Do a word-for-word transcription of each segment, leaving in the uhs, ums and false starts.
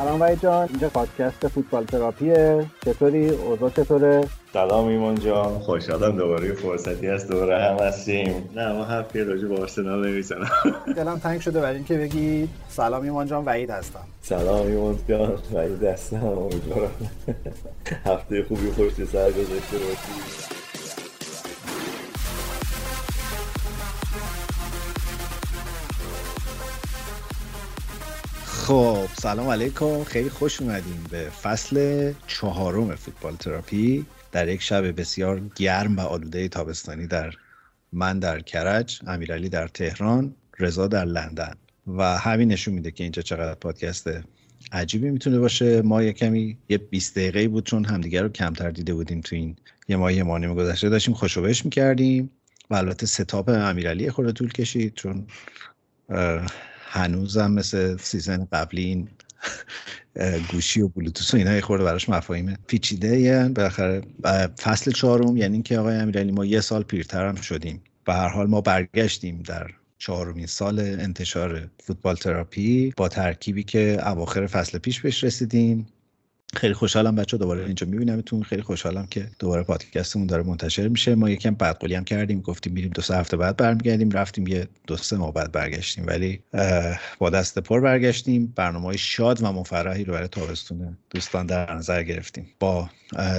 سلام وحید جان، اینجا پادکست فوتبال تراپیه. چطوری؟ اوضاع چطوره؟ سلام ایمان جان، خوشحالم دوباره فرصتی هست دوباره هم هستیم. نه ما هر پیروزی با آرسنال نمیزنم. دلم تنگ شده برای اینکه بگی سلام ایمان جان، وحید هستم. سلام ایمان جان، وحید هستم. امیدوارم هفته خوبی خوشت سر گذشته باشه. خب سلام علیکم، خیلی خوش اومدیم به فصل چهارم فوتبال تراپی در یک شب بسیار گرم و آلوده تابستانی. در من در کرج، امیرعلی در تهران، رضا در لندن و همین نشون میده که اینجا چقدر پادکست عجیبی میتونه باشه. ما یه کمی یه بیست دقیقه‌ای بود چون همدیگه رو کمتر دیده بودیم تو این یه ماه یه ماه گذشته، داشتیم خوشو بش می‌کردیم و البته ستاپ امیرعلی خورده طول کشید چون هنوزم مثل سیزن قبلی این گوشی و بلوتوس و اینا خورده براش مفاهیم پیچیده. یعنی بالاخره فصل چهارم یعنی اینکه آقای امیرعلی ما یه سال پیرتر هم شدیم. به هر حال ما برگشتیم در چهارمین سال انتشار فوتبال تراپی با ترکیبی که اواخر فصل پیش بهش رسیدیم. خیلی خوشحالم بچه دوباره اینجا میبینمتون، خیلی خوشحالم که دوباره پادکستمون داره منتشر میشه. ما یکم بدقولی هم کردیم، گفتیم میریم دو سه هفته بعد برمیگردیم، رفتیم یه دو سه ماه بعد برگشتیم، ولی با دست پر برگشتیم. برنامه‌های شاد و مفرحی رو برای تابستون دوستان در نظر گرفتیم. با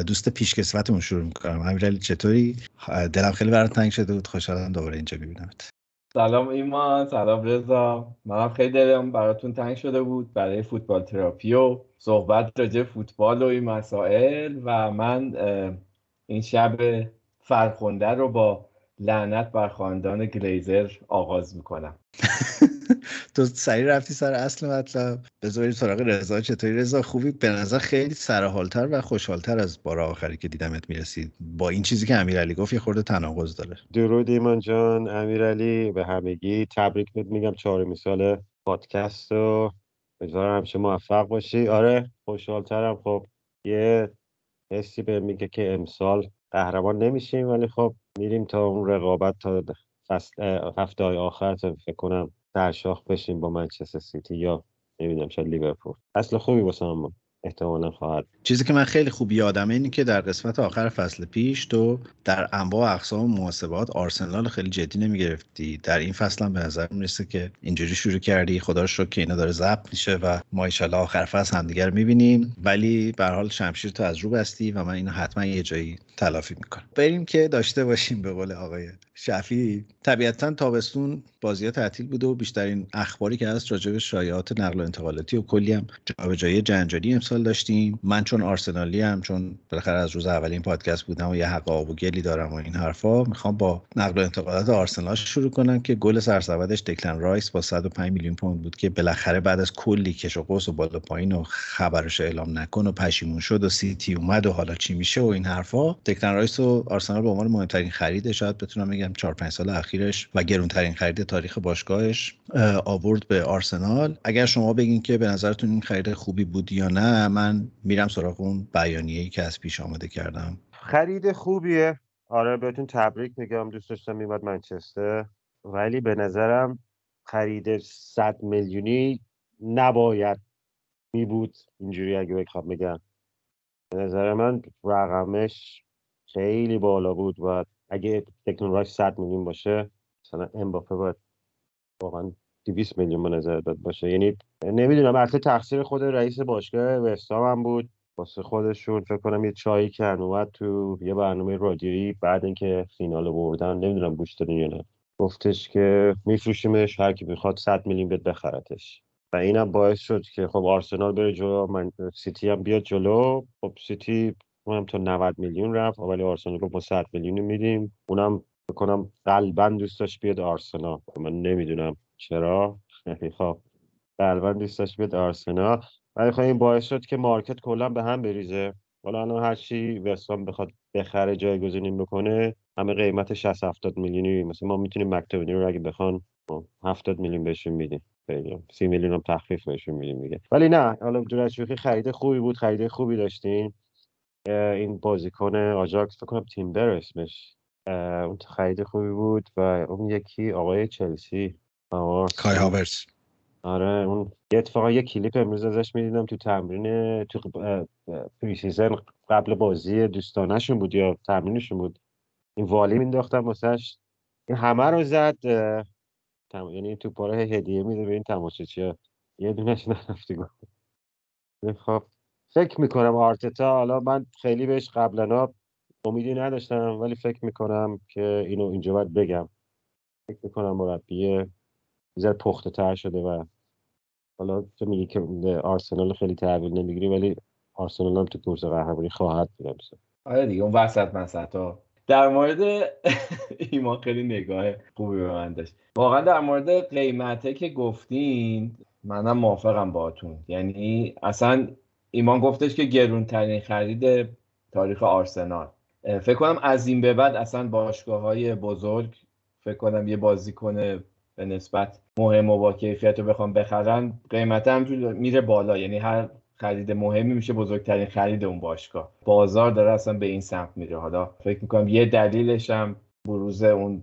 دوست پیشکسوتمون شروع می‌کنم. امیرعلی چطوری؟ دلم خیلی برات تنگ شده بود، خوشحالم دوباره اینجا میبینمت. سلام ایمان، سلام رضا. منم خیلی دلم براتون تنگ شده بود برای فوتبال تراپی و صحبت راجع فوتبال و این مسائل و من این شب فرخنده رو با لعنت بر خاندان گلیزر آغاز میکنم. تو سریع رفتی سر اصل مطلب. بذارید سراغ رضا. چطوری رضا؟ خوبی؟ به نظر خیلی سرحالتر و خوشحالتر از بار آخری که دیدمت میرسید. با این چیزی که امیرعلی گفت یه خورده تناقض داره. درود ایمان جان، امیرعلی، به همگی تبریک میگم چهارمین سال پادکست و امیدوارم همیشه موفق باشی. آره خوشحالترم. خب یه حسی به میگه که امسال قهرمان نمیشیم ولی خب میریم تا اون رقابت تا هفته های آخر تا فکر کنم سرشاخ بشیم با منچستر سیتی یا نمیدونم شاید لیورپول. اصل خوبی واسه هم احتمالا خواهد. چیزی که من خیلی خوب یادمه اینه که در قسمت آخر فصل پیش تو در انواع اقسام محاسبات آرسنال خیلی جدی نمیگرفتی. در این فصل هم به نظر میرسه که اینجوری شروع کردی. خدا رو شکر که اینا داره ضبط میشه و ما ان شاءالله آخر فصل همدیگر میبینیم، ولی به هر حال شمشیر تو از رو بستی و من اینو حتما یه جایی تلافی میکنم. بریم که داشته باشیم. به قول آقای شفیعی طبیعتاً تابستون بازی‌ها تعطیل بوده و بیشترین اخباری که از راجع به شایعات نقل و انتقالاتی و کلی هم جابجایی جنجالی امسال داشتیم. من چون آرسنالی هم، چون بالاخره از روز اول این پادکست بودم و یه حق آب و گلی دارم و این حرفا، میخوام با نقل و انتقالات آرسنال شروع کنم که گل سرسبدش دکلن رایس با صد و پنج میلیون پوند بود که بالاخره بعد از کلی کش و قوس و بالا پایین و خبرش اعلام نکن و پشیمون شد و سیتی اومد و حالا چی میشه و این حرفا، دکلن رایس و آرسنال به عنوان مهمترین خرید شاید بتونم بگم چهار پنج سال اخیرش و گرونترین خرید تاریخ باشگاهش آورد به آرسنال. اگر شما بگین که به نظرتون این خرید خوبی بود یا نه، من میرم سراغ اون بیانیه‌ای که از پیش آماده کردم. خرید خوبیه، آره بهتون تبریک میگم، دوست داشتم میومد منچستر، ولی به نظرم خرید صد میلیونی نباید میبود. اینجوری اگه بخوام بگم به نظر من رقمش خیلی بالا بود و اگه دکلن رایس صد میلیون باشه مثلا امباپه باید واقعا دویست میلیون به نظر داد باشه. یعنی نمیدونم، البته تقصیر خود رئیس باشگاه وستهام هم بود، واسه خودشون فکر کنم یه چایی کردن اومد تو یه برنامه رادیویی بعد اینکه فینالو بردن، نمیدونم گوش دادین یا نه، گفتش که میفروشیمش هر کی بخواد صد میلیون بده بخرتش و اینم باعث شد که خب آرسنال بره جلو، من سیتی هم بیاد جلو. خب سیتی اونم تا نود میلیون رفت ولی آرسنال رو با صد میلیون میدیم. اونم فکر کنم قلباً دوست داشت بیاد آرسنال، من نمیدونم چرا، خیلی خوب قلباً دوست داشت بیاد آرسنال، ولی خب این باعث شد که مارکت کلا به هم بریزه. حالا الان هر چی وستام بخواد بخره جایگزینی بکنه همه قیمت شصت هفتاد میلیونی، مثلا ما میتونیم مکتوبینی رو اگه بخوان هفتاد میلیون بهشون میدیم، بگم سی میلیون هم تخفیف بهشون میدیم دیگه. ولی نه، حالا درشوخی خرید خوبی بود، خرید خوبی داشتیم. این بازیکن آژاکس فکر کنم تیمبر اسمش، اون خرید خوبی بود و اون یکی آقای چلسی آه. کای هاورتز آره اون یه اتفاقا یه کلیپ امروز ازش می‌دیدم تو تمرین تو پری سیزن قبل بازی دوستانه‌شون بود یا تمرینشون بود، این والی مینداختن واسش، این همه رو زد تم... یعنی تو پاره هدیه میده به این تماشاچی‌ها، یه دونهش نرفت گل. خب فکر می‌کنم آرتتا، حالا من خیلی بهش قبلاً امیدی نداشتم ولی فکر می‌کنم که اینو اینجا باید بگم، فکر می‌کنم مربی بذار پخته تر شده و حالا تو میگی که آرسنال خیلی تحویل نمیگیری ولی آرسنال هم تو کورس قهرمانی خواهد بود. آره دیگه اون وسط مسط ها در مورد ایمان خیلی نگاه خوبی به من داشت. واقعا در مورد قیمته که گفتین منم موافقم باهاتون، یعنی اصلا ایمان گفتش که گرونترین خرید تاریخ آرسنال. فکر کنم از این به بعد اصلا باشگاه‌های بزرگ فکر کنم یه بازیکن به نسبت مهم و با کیفیت رو بخوام بخرن قیمت هم میره بالا، یعنی هر خرید مهمی میشه بزرگترین خرید اون باشگاه. بازار داره اصلا به این سمت میره. حالا فکر میکنم یه دلیلش هم بروز اون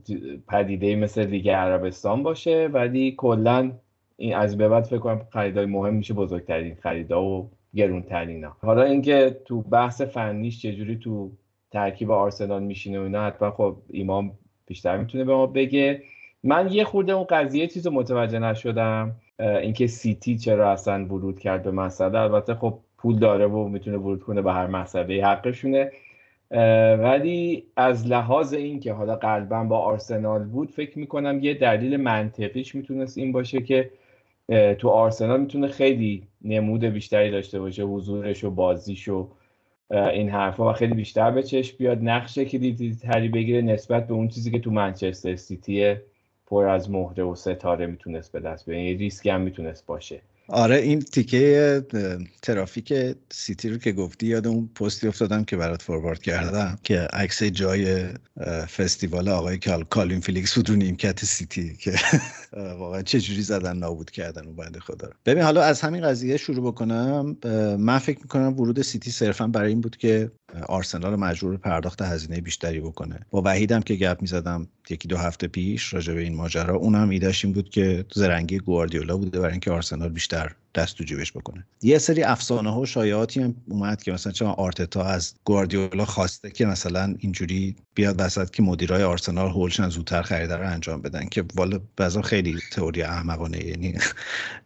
پدیده مثل لیگ عربستان باشه، ولی کلا این از به بعد فکر کنم خریدای مهم میشه بزرگترین خریدا و گرونترینا. حالا اینکه تو بحث فنیش چجوری تو ترکیب آرسنال میشینه و اینا حتما خب ایمان بیشتر میتونه به ما بگه. من یه خورده اون قضیه چیزو متوجه نشدم، اینکه سیتی چرا اصلا ورود کرد به مسئله. البته خب پول داره و میتونه ورود کنه به هر مسئله، حقشونه، ولی از لحاظ اینکه حالا قلباً با آرسنال بود فکر میکنم یه دلیل منطقیش میتونست این باشه که تو آرسنال میتونه خیلی نمود بیشتری داشته باشه، حضورش و بازیش و این حرفا، و خیلی بیشتر به چشم بیاد، نقشه که دیدی بگیره نسبت به اون چیزی که تو منچستر سیتی پر از مهره و ستاره میتونست به دست بیاره. یعنی ریسک هم میتونست باشه. آره این تیکه ترافیک سیتی رو که گفتی یاد اون پستی افتادم که برات فوروارد کردم که عکس جای فستیوال آقای کالین فیلیکس بود رو نیمکت سیتی که واقعا چه جوری زدن نابود کردن اون بنده خدا رو. ببین حالا از همین قضیه شروع بکنم، من فکر میکنم ورود سیتی صرفا برای این بود که آرسنال مجبور پرداخت هزینه بیشتری بکنه. با وحیدم که گپ می‌زدم یکی دو هفته پیش راجع به این ماجرا، اونم ایدهش این بود که زرنگی گواردیولا بوده برای اینکه آرسنال بیشتر دست تو جیبش بکنه. یه سری افسانه ها و شایعاتی هم اومد که مثلا چرا آرتتا از گواردیولا خواسته که مثلا اینجوری بیاد وسط که مدیرای آرسنال هولشن زودتر خرید رو انجام بدن، که والا بعضا خیلی تئوری احمقانه، یعنی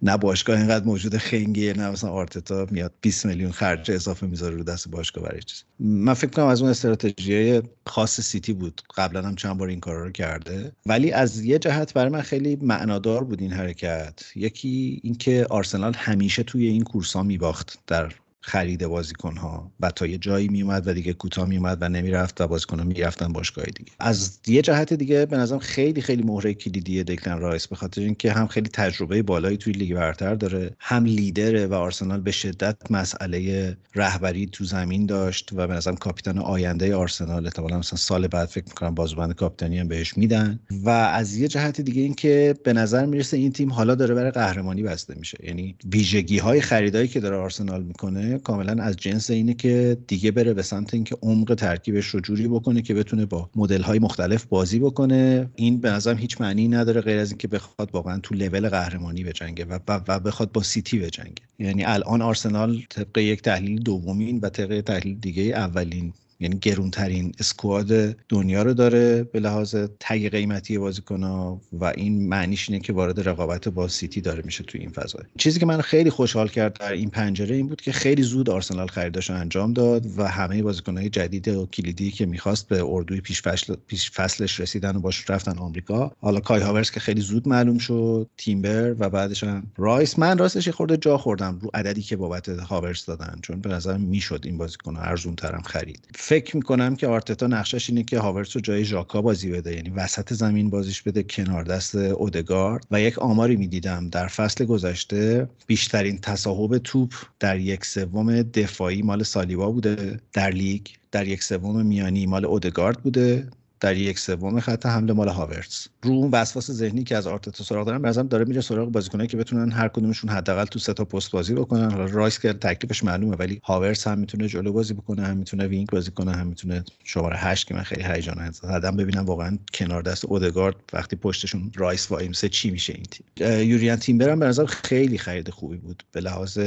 نه باشگاه اینقدر موجود خنگیه نه مثلا آرتتا میاد بیست میلیون خرج اضافه میذاره رو دست باشگاه برای چیز. من فکر کنم از اون استراتژی خاص سیتی بود، قبلا هم چند بار این کارا رو کرده، ولی از یه جهت برای من خیلی معنادار بود این حرکت. یکی اینکه آرسنال همیشه توی این کورس‌ها می‌باخت در خرید بازیکن‌ها و تا یه جایی میومد و دیگه کوتا میومد و نمیرفت و بازیکن‌ها میرفتن باشگاه دیگه. از یه جهت دیگه به نظرم خیلی خیلی مهره کلیدیه دکلن رایس، به خاطر اینکه هم خیلی تجربه بالایی توی لیگ برتر داره، هم لیدره و آرسنال به شدت مسئله رهبری تو زمین داشت و به نظرم کاپیتان آینده آرسنال احتمالاً مثلا سال بعد فکر می‌کنم بازوبند کاپیتانی هم بهش میدن. و از یه جهت دیگه اینکه به نظر میرسه این تیم حالا داره برای قهرمانی بسته میشه، یعنی ویژگی‌های خریدایی که داره آرسنال می‌کنه کاملا از جنس اینه که دیگه بره به سمت اینکه عمق ترکیبش رو جوری بکنه که بتونه با مدل‌های مختلف بازی بکنه. این به نظرم هیچ معنی نداره غیر از اینکه بخواد واقعا تو لول قهرمانی بجنگه و و بخواد با سیتی بجنگه. یعنی الان آرسنال طبق یک تحلیل دومین و طبق تحلیل دیگه اولین یعنی گرونترین اسکواد دنیا رو داره به لحاظ تگ قیمتی بازیکن‌ها و این معنیش اینه که وارد رقابت با سیتی داره میشه توی این فضا. چیزی که من خیلی خوشحال کرد در این پنجره این بود که خیلی زود آرسنال خریداش رو انجام داد و همه بازیکن‌های جدید و کلیدی که میخواست به اردوی پیش, فصل، پیش فصلش رسیدن و باش رفتن آمریکا. حالا کای هاورتس که خیلی زود معلوم شد، تیمبر و بعدش هم رایس. من راستش خورده جا خوردم رو عددی که بابت هاورتس دادن، چون به نظر میشد این بازیکن‌ها ارزان‌تر هم خرید. فکر میکنم که آرتتا نقشش اینه که هاورتس رو جای ژاکا بازی بده، یعنی وسط زمین بازیش بده کنار دست اودگارد. و یک آماری میدیدم در فصل گذشته بیشترین تصاحب توپ در یک سوم دفاعی مال سالیبا بوده در لیگ، در یک سوم میانی مال اودگارد بوده، در یک سوم خط حمله مال هاورتز. رو اون وسواس ذهنی که از آرتتا سراغ دارن، مثلا داره میره سراغ بازیکنایی که بتونن هر کدومشون حداقل تو سه تا پست بازی بکنن. حالا رایس که تکلیفش معلومه، ولی هاورتز هم میتونه جلو بازی بکنه، هم میتونه وینگ بازی کنه، هم میتونه شماره هشت که من خیلی هیجان انگیز آدم ببینم واقعا کنار دست اودگارد وقتی پشتشون رایس و ایمسه چی میشه این تیم. یوریان تیمبر هم به نظر خیلی خرید خوبی بود به لحاظ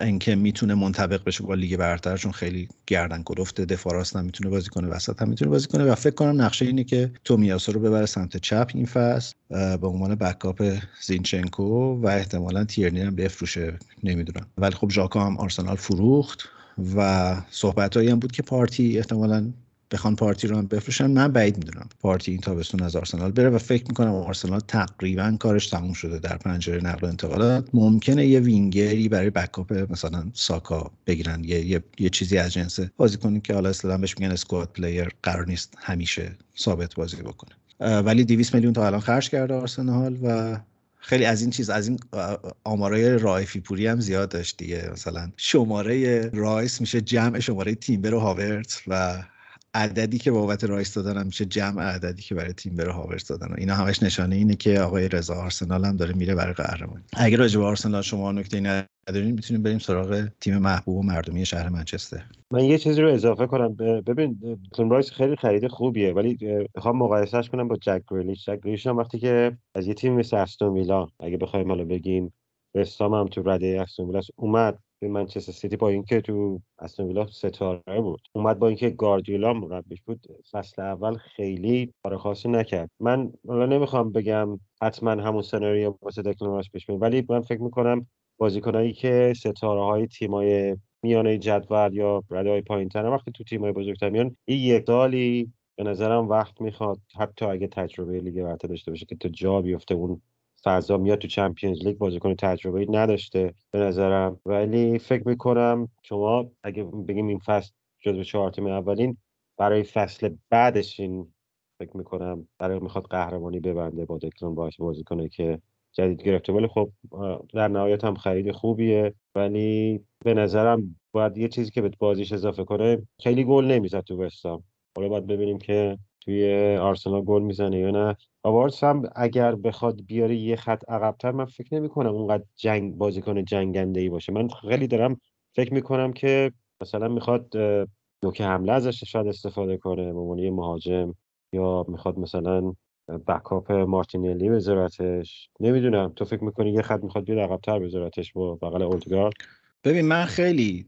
اینکه میتونه منطبق بشه با لیگ برتر، چون خیلی گردن کلفت دفاع راست هم میتونه بازی کنه، وسط هم میتونه بازی کنه و فکر کنم نقشه اینه که تومیاسو رو ببره سمت چپ این فصل به عنوان بکاپ زینچنکو و احتمالاً تیرنی هم بفروشه، نمیدونم. ولی خب ژاکا هم آرسنال فروخت و صحبتایی هم بود که پارتی احتمالاً بخوان پارتی رو هم بفروشن. من بعید میدونم پارتی این تابستون از آرسنال بره و فکر میکنم آرسنال تقریبا کارش تموم شده در پنجره نقل و انتقالات. ممکنه یه وینگری برای بکاپ مثلا ساکا بگیرن، یه یه, یه چیزی از جنس بازیکنی که حالا اصلا بهش میگن اسکواد پلیر، قرار نیست همیشه ثابت بازی بکنه. ولی دویست میلیون تا الان خرج کرده آرسنال و خیلی از این چیز از این آمارای رایفی پوری هم زیاد داشت دیگه. مثلا شماره رایس میشه جمع شماره تیمبر و هاورتز و عددی که بابت رایس دادن هم میشه جمع عددی که برای تیم بره هاورتز دادن. اینا همش نشانه اینه که آقای رضا آرسنال هم داره میره برای قهرمانی. اگه راجع به آرسنال شما نکته‌ای ندارین میتونیم بریم سراغ تیم محبوب و مردمی شهر منچستر. من یه چیزی رو اضافه کنم. ببین تون رایس خیلی خرید خوبیه، ولی میخوام مقایسهش کنم با جک گریلیش. جک گریلیش وقتی که از یه تیم مثل استون ویلا، اگه بخوایم حالا بگیم وستام هم تو رده استون ویلا اومد، به منچستر سیتی با اینکه تو استون ویلا ستاره بود اومد، با اینکه گاردیولا مربیش بود فصل اول خیلی کار خاصی نکرد. من حالا نمیخوام بگم حتما همون سناریو واسه دکلن رایس پیش میاد، ولی من فکر میکنم بازیکنایی که ستاره های تیمای میانه جدول یا رده‌های پایین‌تر وقتی تو تیمای بزرگتر میان، این یک سالی به نظرم وقت میخواد، حتی اگه تجربه لیگ برتر داشته باشه که تو جا بیفته اون فضا. میاد تو چمپیونز لیگ بازیکن تجربه‌ای نداشته به نظرم، ولی فکر میکنم شما اگه بگیم این فصل جزو چهار تیم اولین، برای فصل بعدش این فکر میکنم برای میخواد قهرمانی ببنده با دکلان رایس بازیکنی که جدید گرفته. ولی خب در نهایت هم خرید خوبیه، ولی به نظرم باید یه چیزی که به بازیش اضافه کنه، خیلی گل نمیزد تو وستام. حالا باید ببینیم که توی آرسنال گل میزنه یا نه. هاورتز هم اگر بخواد بیاره یه خط عقب‌تر، من فکر نمی‌کنم اونقدر جنگ بازیکن جنگنده‌ای باشه. من خیلی دارم فکر می‌کنم که مثلا می‌خواد نوک حمله ازش شاید استفاده کنه به عنوان یه مهاجم، یا می‌خواد مثلا بکاپ مارتینلی بذارتش. نمیدونم تو فکر می‌کنی یه خط می‌خواد بیاره عقب‌تر بذارتش با بغل اولتگارد؟ ببین من خیلی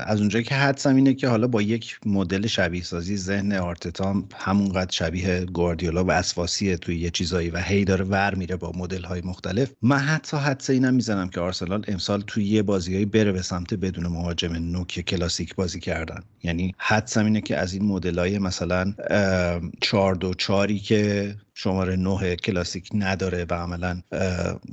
از اونجایی که حدسم اینه که حالا با یک مدل شبیه سازی ذهن آرتتا همونقدر شبیه گواردیولا و اسواسیه توی یه چیزایی و هی داره ور میره با مدل‌های مختلف، من حتی حدس اینم میزنم که آرسنال امسال توی یه بازیایی بره به سمت بدون مهاجم نوک کلاسیک بازی کردن. یعنی حدسم اینه که از این مدل‌های مثلا چهار دو چهاری که شماره نه کلاسیک نداره و عملا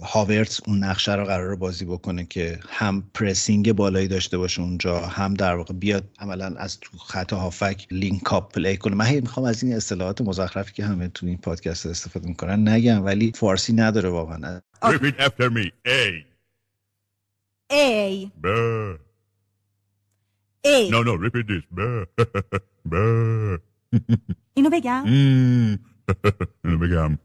هاورتز اون نقشه رو قراره بازی بکنه که هم پرسینگ بالایی داشته باشه اونجا، هم در واقع بیاد عملا از تو خط هافک لینک اپ پلی کنه. من هی میخوام از این اصطلاحات مزخرفی که همه تو این پادکست استفاده میکنن نگم، ولی فارسی نداره واقعا. Repeat after me. A. A. B. A. No no repeat this. B. B. اینو بگم. بگم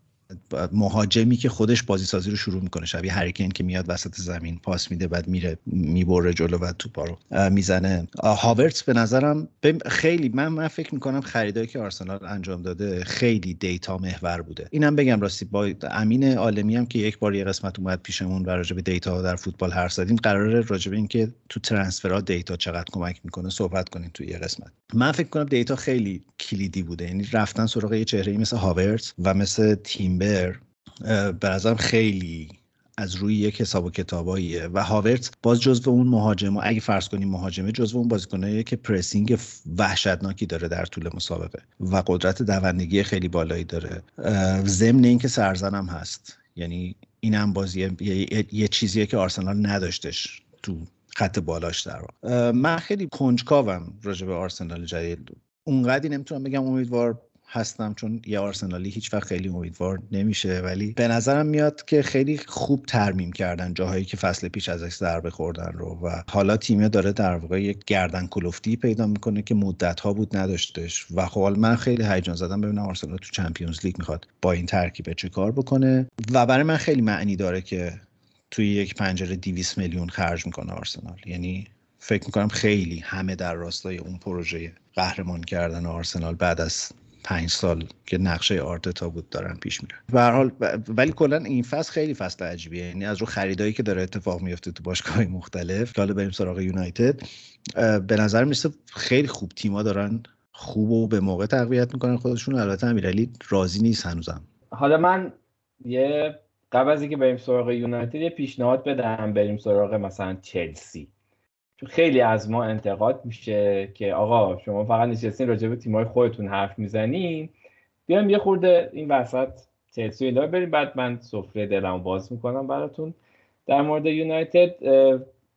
مهاجمی که خودش بازی سازی رو شروع میکنه، شبیه هری کین که میاد وسط زمین پاس میده بعد میره میبره جلو و توپا رو میزنه. هاورتز به نظرم خیلی من من فکر میکنم خریدایی که آرسنال انجام داده خیلی دیتا محور بوده. اینم بگم راستی با امین عالمی هم که یک بار یه قسمت اومد پیشمون و راجع به دیتا در فوتبال حرف زدیم، قراره راجع به اینکه تو ترانسفرها دیتا چقدر کمک میکنه صحبت کنیم تو یه قسمت. من فکر میکنم دیتا خیلی کلیدی بوده، یعنی رفتن سراغ یه چهره‌ای مثل هاورتز و مثل تیم به نظرم خیلی از روی یک حساب و کتاباییه و هاورتز باز جزو اون مهاجمه، اگه فرض کنیم مهاجمه، جزو اون بازیکناییه که پرسینگ وحشتناکی داره در طول مسابقه و قدرت دوندگی خیلی بالایی داره، ضمن اینکه سرزنم هست. یعنی این هم بازیه یه, یه چیزیه که آرسنال نداشتش تو خط بالاش در واقع. من خیلی کنجکاوم راجع به آرسنال جدید، اونقدی نمیتونم بگم امیدوار هستم، چون یه آرسنالی هیچ وقت خیلی امیدوار نمیشه، ولی به نظرم میاد که خیلی خوب ترمیم کردن جاهایی که فصل پیش ازش ضربه خوردن رو، و حالا تیم داره در واقع یک گردن کلفتی پیدا میکنه که مدت‌ها بود نداشتش. و حالا من خیلی هیجان زدم ببینم آرسنال تو چمپیونز لیگ میخواد با این ترکیب چه کار بکنه، و برای من خیلی معنی داره که توی یک پنجره دویست میلیون خرج میکنه آرسنال. یعنی فکر میکنم خیلی همه در راستای اون پروژه قهرمان کردن آرسنال بعد از پنج سال که نقشه آرتتا بود دارن پیش میرن. به هر حال ولی کلا این فصل خیلی فصل عجیبیه، یعنی از رو خریدایی که داره اتفاق میفته تو باشگاه‌های مختلف. که حالا بریم سراغ یونایتد، به نظر میاد خیلی خوب تیم‌ها دارن خوب و به موقع تقویت میکنن خودشون. البته امیرعلی راضی نیست هنوزم. حالا من یه قبل از اینکه بریم سراغ یونایتد یه پیشنهاد بدم بریم سراغ مثلا چلسی. چون خیلی از ما انتقاد میشه که آقا شما فقط نشستین راجع به تیم‌های خودتون حرف میزنین، بیایم یه خورده این وسط چلسی اینا بریم، بعد من سفره دلمو باز میکنم براتون در مورد یونایتد.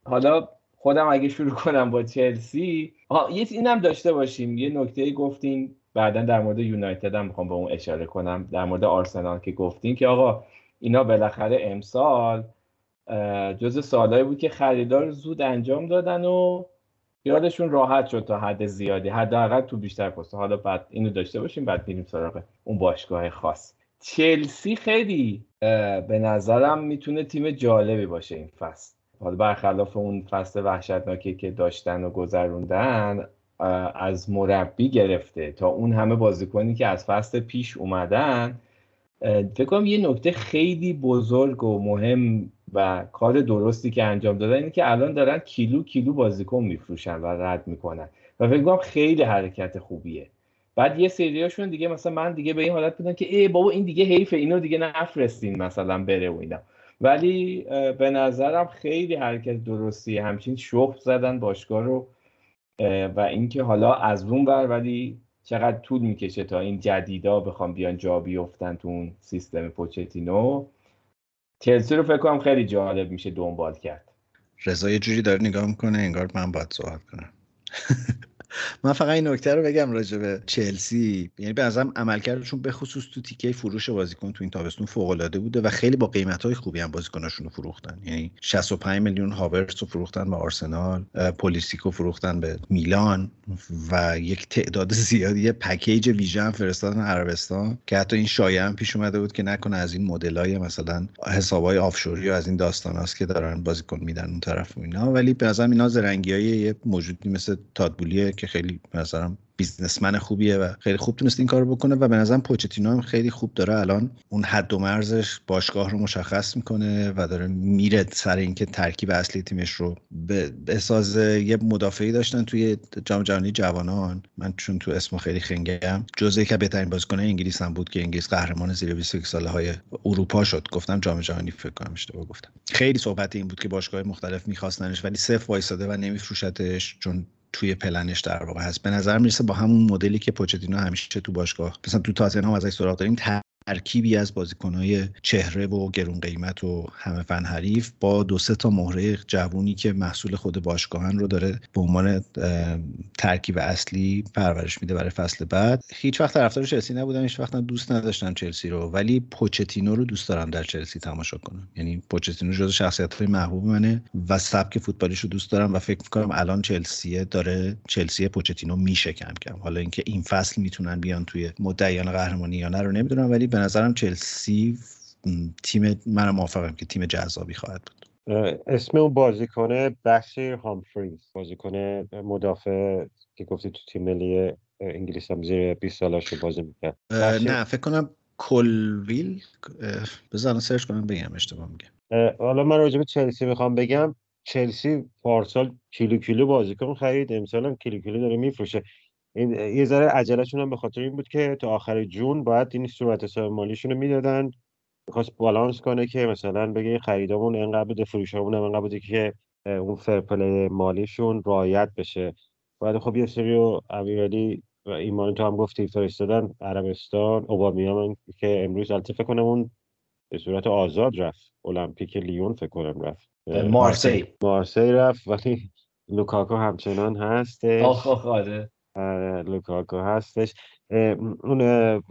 حالا خودم اگه شروع کنم با چلسی، آها اینم داشته باشیم، یه نکته گفتین بعداً در مورد یونایتد هم میخوام به اون اشاره کنم، در مورد آرسنال که گفتین که آقا اینا بالاخره امسال جزء سالایی بود که خریدار زود انجام دادن و یادشون راحت شد تا حد زیادی، حداقل تو بیشتر پست. حالا بعد اینو داشته باشیم، بعد میریم سراغ اون باشگاه خاص. چلسی خیلی به نظرم میتونه تیم جالبی باشه این فصل. حالا برخلاف اون فصل وحشتناکی که داشتن و گذروندن، از مربی گرفته تا اون همه بازیکنی که از فصل پیش اومدن، فکر کنم یه نکته خیلی بزرگ و مهم و کار درستی که انجام دادن اینه که الان دارن کیلو کیلو بازیکن میفروشن و رد میکنن، و فکر کنم خیلی حرکت خوبیه. بعد یه سریاشون دیگه مثلا من دیگه به این حالت بودم که ای بابا این دیگه حیفه، اینو دیگه نفرستین مثلا بره و اینا، ولی به نظرم خیلی حرکت درستی، همچین شوخ زدن باشگاه رو و اینکه حالا از اون بر، ولی چقدر طول میکشه تا این جدیدا بخوام بیان جا بیافتن تو اون سیستم پوچتینو. چلسی رو فکر کنم خیلی جالب میشه دنبال کرد. رضا یه جوری داره نگاه میکنه انگار من باید صحبت کنم. من فقط این نکته رو بگم راجع به چلسی، یعنی به نظرم عملکردشون به خصوص تو تیکه فروش بازیکن تو این تابستون فوق العاده بوده و خیلی با قیمت‌های خوبی هم بازیکناشون رو فروختن. یعنی شصت و پنج میلیون هاورتس رو فروختن به آرسنال، پولیسیکو فروختن به میلان، و یک تعداد زیادی پکیج ویژن فرستادن عربستان که حتی این شایعه هم پیش اومده بود که نکنه از این مدلای مثلا حساب‌های آفشوری و از این داستاناست که دارن بازیکن میدن اون طرف و اینا، ولی به نظرم اینا زرنگیای یه موجودی مثل تادبولی که خیلی به نظرم بیزنسمن خوبیه و خیلی خوب تونست این کار رو بکنه. و به نظرم پوچتینو هم خیلی خوب داره الان اون حد و مرزش باشگاه رو مشخص میکنه و داره میره سر اینکه ترکیب اصلی تیمش رو به احساس یه مدافعی داشتن توی جام جهانی جوانان، من چون تو اسمو خیلی خنگم، جزو یکی از بهترین بازیکن‌های انگلیس هم بود که انگلیس قهرمان زیر بیست و یک ساله‌های اروپا شد. گفتم جام جهانی فکر کنم اشتباه گفتم. خیلی صحبت این بود که باشگاه‌های مختلف می‌خواستنش ولی صفر وایساده و نمی‌فروشتش چون توی پلنش در واقع هست. به نظر میرسه با همون مدلی که پوچتینو همیشه تو باشگاه مثلا تو تاتنهام ازش سراغ داریم، ترکیبی از بازیکن‌های چهره و گرون قیمت و همه فن حریف با دو سه تا مهره جوونی که محصول خود باشگاهن رو داره به عنوان ترکیب اصلی پرورش میده برای فصل بعد. هیچ وقت طرفدار چلسی نبودم، هیچ وقت دوست نداشتم چلسی رو، ولی پوچتینو رو دوست دارم در چلسی تماشا کنم. یعنی پوچتینو جزو شخصیت‌های محبوب منه و سبک فوتبالیش رو دوست دارم و فکر می‌کنم الان چلسی داره چلسی پوچتینو میشه کم کم. حالا اینکه این فصل میتونن بیان توی مدعیان قهرمانی یا نه رو نمی‌دونم، ولی به نظرم چلسی تیم، منم موافقم که تیم جذابی خواهد بود. اسم اون بازیکن بسیر هامفریز، بازیکن مدافع که گفتی تو تیم ملی انگلیس هم زیر بیست سالش رو بازی می‌کرد. نه فکر کنم کلویل، بذارم سرچ کنم بگم اشتباه میگم. حالا من راجع به چلسی میخوام بگم، چلسی پارسال کیلو کیلو بازیکن خرید، امسال هم کیلو کیلو داره میفروشه. یه ذره عجله‌شون هم به خاطر این بود که تا آخر جون باید این صورت حساب مالیشون رو میدادن، می‌خواست بالانس کنه که مثلا بگه خریدامون اینقدر بوده، فروشامون هم اینقدر بوده که اون فرپلی مالیشون رعایت بشه. بعد خب یه سری و امیرعلی و ایمان تو هم گفتی فرستادن عربستان، اوبامیان که امروز البته فکر کنم اون به صورت آزاد رفت، المپیک لیون فکر کنم رفت، مارسی مارسی رفت، ولی لوکاکو همچنان هست. آخ آخ آره لوکاکو هستش. اون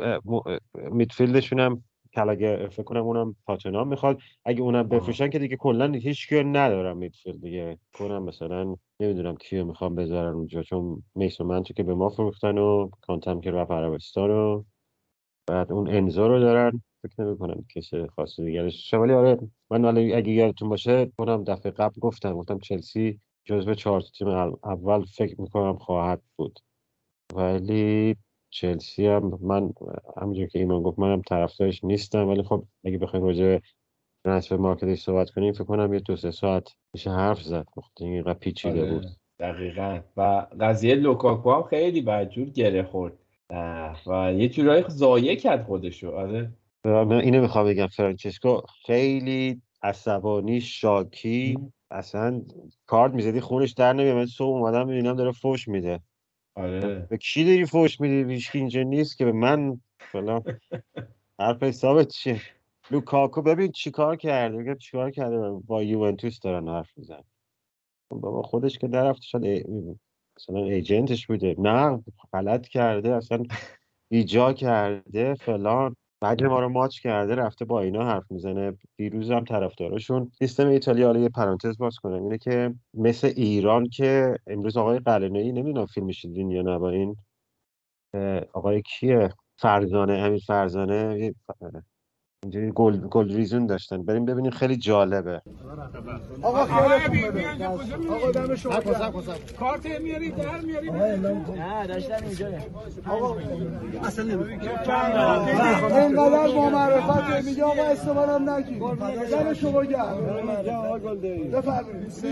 میدفیلدشون هم کلاگه فکر کنم اونم تاتنهام میخواد، اگه اونم بفروشن که دیگه کلا هیچ کیو ندارم میدفیلد دیگه. کنم مثلا نمیدونم کیو میخوام بذارن اونجا، چون میسون منتو که به ما فروختن و کانتم که رفت عربستان و بعد اون انزا رو دارن، فکر نمی‌کنم کسی خاصی دیگه شوالی. آره من حالا اگه یادتون باشه اونم دفعه قبل گفتم گفتم چلسی جزو چهار تیم اول فکر می‌کنم خواهد بود، ولی چلسی هم من همونجوری که ایمان گفت منم طرفدارش نیستم، ولی خب اگه بخوایم راجع به ترانسفر مارکتش صحبت کنیم فکر کنم یه دو سه ساعت میشه حرف زد، اینقدر پیچیده بود. دقیقاً. و قضیه لوکاکو هم خیلی بدجور گره خورد و یه جورایی ضایع کرد خودشو. آره من اینو میخوام بگم، فرانچسکو خیلی عصبانی، شاکی، اصلا کارت میزدی خونش در نمیاد. من صبح اومدم میبینم داره فوش میده. آره به کی داری فوش میدی؟ هیچکی اینجا نیست که به من فلان حرف حسابت چیه؟ لوکاکو ببین چیکار کرده، میگم چیکار کرده با یوونتوس دارن حرف میزنن. بابا خودش که نرفت، شاید ای... مثلا ایجنتش بوده، نه غلط کرده، اصلا ایجا کرده فلان، بعد ما رو ماچ کرده، رفته با اینا حرف میزنه. دیروز هم طرفداراشون سیستم ایتالیا، حالا یه پرانتز باز کنم، اینه که مثل ایران که امروز آقای قلنویی، نمیدونم فیلم شدین یا نه با این آقای کیه، فرزانه، امیر فرزانه، اینجوری گل گل ریزون داشتن، بریم ببینیم، خیلی جالبه. آقا خیلی آقا دم شما کارت میاری در میاری، نه داشتن اینجا آقا اصلا اینقدر با معرفت میگه آقا استوانم نگی دم شما گرم بفرمایید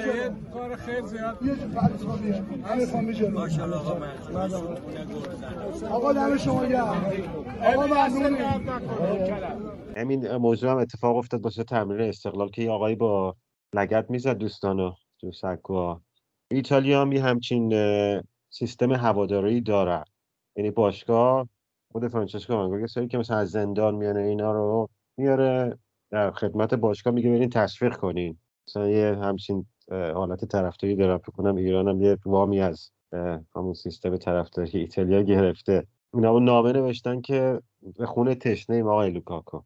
کار خیر زیاد یه فرضا میشه ماشاءالله. آقا من آقا دم شما گرم آقا ممنون. همین موضوع هم اتفاق افتاد واسه تمرین استقلال که یه آقایی با لگد میزد دوستانو تو سکوها. ایتالیا هم همچین سیستم هواداری داره، یعنی باشگاه خود فرانچسکو مانگو کسی که مثلا از زندان میانه اینا رو میاره در خدمت باشگاه، میگه برین تشویق کنین، مثلا یه همچین حالت طرفداری داره. فکر کنم ایران هم یه وامی از همون سیستم طرفداری ایتالیا گرفته. اینا نامه نوشتن که به خونه تشنه ایم آقای لوکاکو،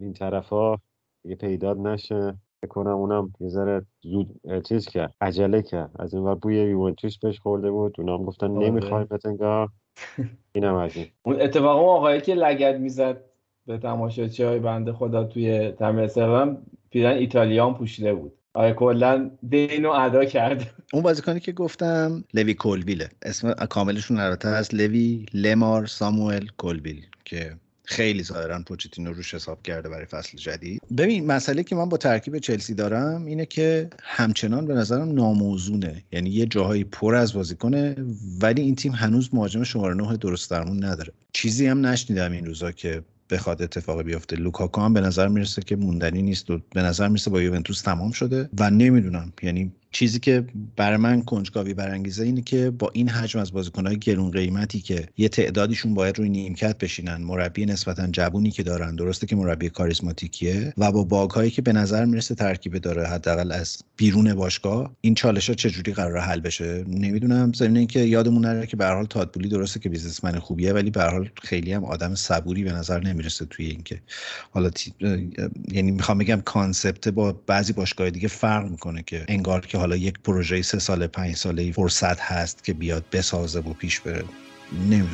این طرفا دیگه پیدات نشه. بکنم اونم یه ذره زود چیز کرد، عجله کرد، از اینور بوی یوونتوس بهش خورده بود، اونام گفتن نمیخوایم بتنگار. اینم عجیب. اون اتفاقا آقایی که لگد میزد به تماشاچیای بنده خدا توی تمرین سرم پیرن ایتالیا هم پوشیده بود. آره کلا دینو ادا کرد. اون بازیکنی که گفتم لوی کولویل، اسم کاملشون البته هست لوی لمار ساموئل کولویل، که خیلی ظاهرا پوچتینو روش حساب کرده برای فصل جدید. ببین مسئله که من با ترکیب چلسی دارم اینه که همچنان به نظرم ناموزونه، یعنی یه جاهایی پر از بازیکنه ولی این تیم هنوز مهاجم شماره نه درست درمون نداره. چیزی هم نشنیدم این روزا که بخواد اتفاقی بیفته. لوکاکو هم به نظر میرسه که موندنی نیست و به نظر میرسه با یوونتوس تمام شده و نمیدونم، یعنی چیزی که برای من کنجکاوی برانگیزه اینه که با این حجم از بازیکن‌های گرون قیمتی که یه تعدادیشون باید روی نیمکت بشینن، مربی نسبتاً جوونی که دارن، درسته که مربی کاریزماتیکیه و با باگ‌هایی که به نظر میرسه ترکیب داره حداقل از بیرون باشگاه، این چالش‌ها چجوری قراره حل بشه نمیدونم. ضمن اینکه یادمون نره که به هر حال تادبولی درسته که بیزنسمن خوبیه، ولی به هر حال خیلی هم آدم صبوری به نظر نمیرسه توی اینکه حالا تی... یعنی میخوام بگم کانسپت با بعضی باشگاه‌های دیگه فرق می‌کنه که انگار که حالا یک پروژه سه ساله پنج ساله فرصت هست که بیاد بسازه و پیش بره. نمیدونم.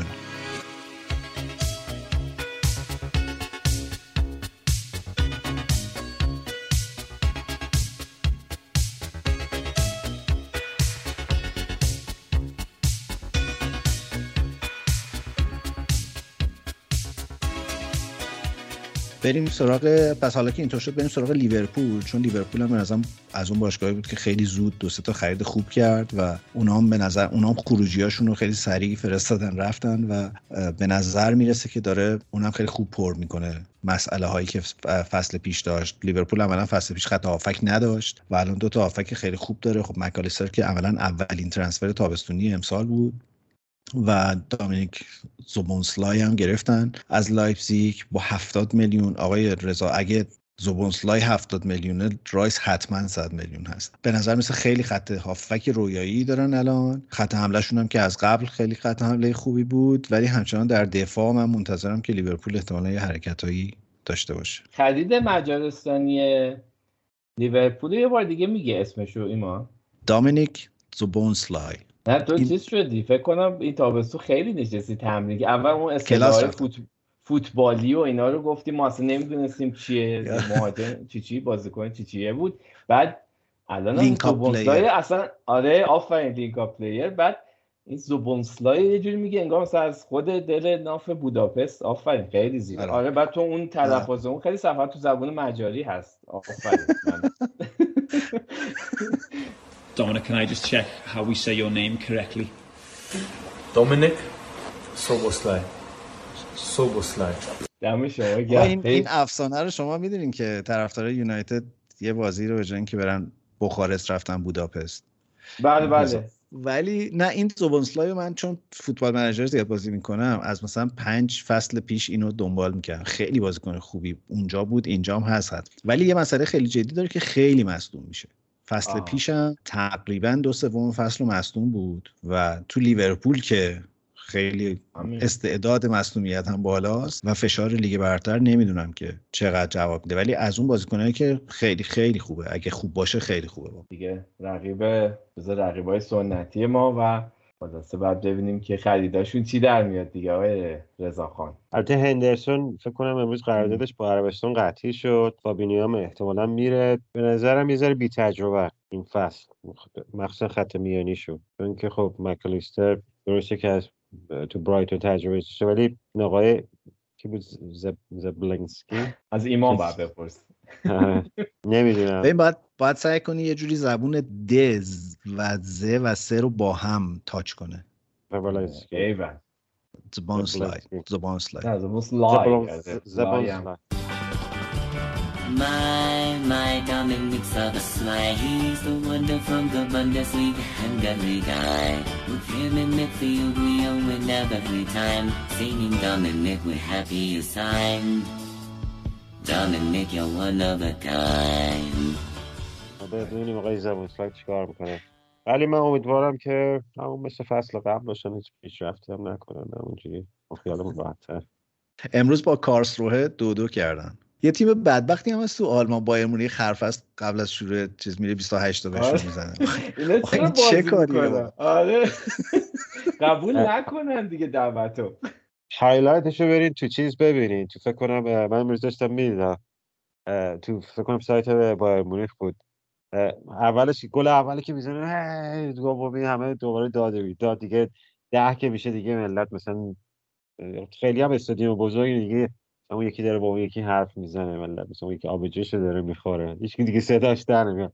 بریم سراغ، پس حالا که اینطور شد بریم سراغ لیورپول، چون لیورپول هم به نظرم از اون باشگاهی بود که خیلی زود دو سه تا خرید خوب کرد و اونا هم به نظر اونا هم خروجیاشون رو خیلی سریع فرستادن رفتن و به نظر میرسه که داره اونم خیلی خوب پر میکنه مسئله هایی که فصل پیش داشت. لیورپول عملا فصل پیش خط هافک نداشت و الان دو تا هافک خیلی خوب داره. خب مکالیستر که عملا اولین ترانسفر تابستونی امسال بود و دامینیک زوبونسلای هم گرفتن از لایپزیگ با هفتاد میلیون. آقای رضا اگه زوبونسلای هفتاد میلیونه، رایس حتما صد میلیون هست. به نظر مثل خیلی خط هافبک رویایی دارن الان. خط حملهشون هم که از قبل خیلی خط حمله خوبی بود، ولی همچنان در دفاع من منتظرم که لیورپول احتمالاً یه حرکتایی داشته باشه. خرید مجارستانی لیورپول یه بار دیگه میگه اسمشو ایمان. دومینیک سوبونسلای. نه تو چیز شدی فکر کنم این تابستون خیلی نشستی تمرین. اول اون اصطلاح فوتبال فوتبالی و اینا رو گفتیم، ما اصلا نمیدونستیم چیه مهاجم چی چی بازیکن چی چیه بود. بعد الان این زوبونسلای اصلا آره آفرین لینک اپ پلیر. بعد این زوبونسلای یه جوری میگه انگار مثلا از خود دل ناف بوداپست. آفرین خیلی زیبا. آره. آره بعد تو اون تلفظ اون خیلی صفحات تو زبان مجاری هست. آفرین. Dominic, can I just check how we say your name correctly? Dominic Szoboszlai. Szoboszlai. این این افسانه رو شما میدونین که طرفدارای یونایتد یه بازی رو به جای اینکه برن بخارست رفتن بوداپست. بله بله. ولی نه این سوبونسلای من چون فوتبال منیجر زیاد بازی میکنم از مثلا پنج فصل پیش اینو دنبال میکنم. خیلی بازیکن خوبی اونجا بود، اینجام هست حتی. ولی یه مسئله خیلی جدی داره که خیلی مصدوم میشه. فصل آه. پیشم تقریبا دو سوم فصل مصدوم بود و تو لیورپول که خیلی استعداد مصدومیت هم بالاست و فشار لیگ برتر نمیدونم که چقدر جواب میده، ولی از اون بازیکنایی که خیلی خیلی خوبه، اگه خوب باشه خیلی خوبه با. دیگه رقیبه بذار رقیبای سنتی ما و خلاصه بعد ببینیم که خریداشون چی در میاد دیگه آقای رضاخان. البته هندرسون فکر کنم امروز قراردادش با عربستان قطعی شد، فابینیام احتمالاً میره. به نظرم یه ذره بی تجربه این فصل مخصوصا خط میانی شد، چون که خب مکالیستر درسته که از تو برایتون تجربه شده، ولی نقای که بود زبلنسکی از ایمان بعد بپرس. نمیدونم ببین باید باید سعی کنی یه جوری زبون دز و ز و س رو با هم تاچ کنه. زبونسلای زبونسلای زبونسلای My, my, Dominic Szoboszlai. He's the wonder from the Bundesliga Hungary guy. With him in midfield we all win every time. Singing Dominic, we're happy you signed. Dominic, you're one of a kind. ببینیم آقای زبونسلای چیکار میکنه. ولی من امیدوارم که همون مثل فصل قبل باشن، هیچ پیشرفتی هم نکنن، همونجوری با خیالمون راحت‌تر. امروز با کارلسروه دو دو کردن. یه تیم بدبختی هم هست تو آلمان، بایر مونیخ حرف است قبل از شروع چیز میره بیست و هشت تا بهشون میزنه. این چه کاریه؟ آره قبول نکنن دیگه دعوتو. هایلایتشو برید تو چیز ببینین. تو فکر کنم من امروز داشتم میدیدم تو فکر کنم سایت بایر مونیخ بود. اولش گل اولی که میزنه دوباره همه دوباره داده داد دیگه. ده که میشه دیگه ملت مثلا خیلی هم استادیوم بزرگی دیگه اون یکی داره با اون یکی حرف میزنه، مثلا اون یکی آبجوشو داره میخوره، هیچکی دیگه صداش در نمیاد.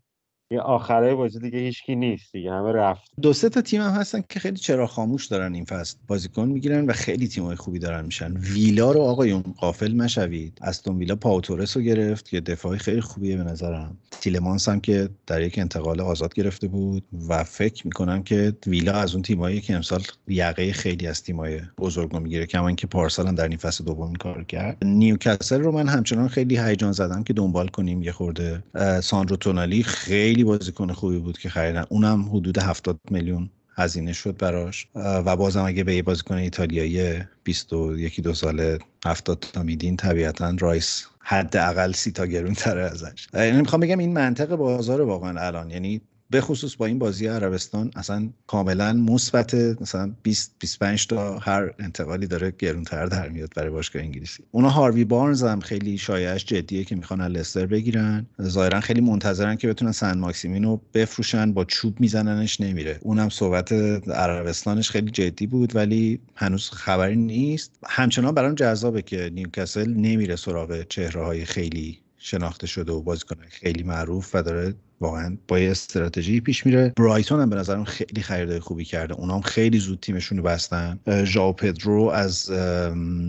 یه آخره بازی دیگه هیچکی نیست دیگه، همه رفت. دو سه تا تیم هم هستن که خیلی چراغ خاموش دارن این فصل بازیکن میگیرن و خیلی تیمای خوبی دارن میشن. ویلا رو آقایون غافل مشوید. استون ویلا پائو تورس رو گرفت که دفاعی خیلی خوبیه به نظرم. تیلمانس هم که در یک انتقال آزاد گرفته بود و فکر میکنم که ویلا از اون تیمایی که امسال یقه خیلی از تیمای بزرگو میگیره، کما اینکه پارسال هم در این فصل دوم کار کرد. نیوکاسل رو من همچنان خیلی هیجان زدم که دنبال کنیم یه خورده. ساندرو تونالی خیلی بازیکن خوبی بود که خریدن، اونم حدود هفتاد میلیون هزینه شد براش و بازم اگه به یه بازیکن ایتالیایی بیست و یک دو ساله هفتاد تا میدین طبیعتاً رایس حداقل سی تا گرون‌تر ازش. یعنی میخوام بگم این منطق بازار واقعا الان، یعنی به خصوص با این بازی عربستان اصلا کاملا مثبت، مثلا بیست بیست و پنج تا هر انتقالی داره گرونتر در میاد برای باشگاه انگلیسی. اونا هاروی بارنز هم خیلی شایعش جدیه که میخوان لستر بگیرن، ظاهرا خیلی منتظرن که بتونن سن ماکسیمینو بفروشن، با چوب میزننش نمیره. اونم صحبت عربستانش خیلی جدی بود ولی هنوز خبری نیست. همچنان برام جذابه که نیوکاسل نمیره سراغ چهره‌های خیلی شناخته شده و بازیکن‌های خیلی معروف و داره واقعا با یه استراتژی پیش میره. برایتون هم به نظرم خیلی خریدای خوبی کرده، اونام خیلی زود تیمشون رو بستن. ژائو پدرو از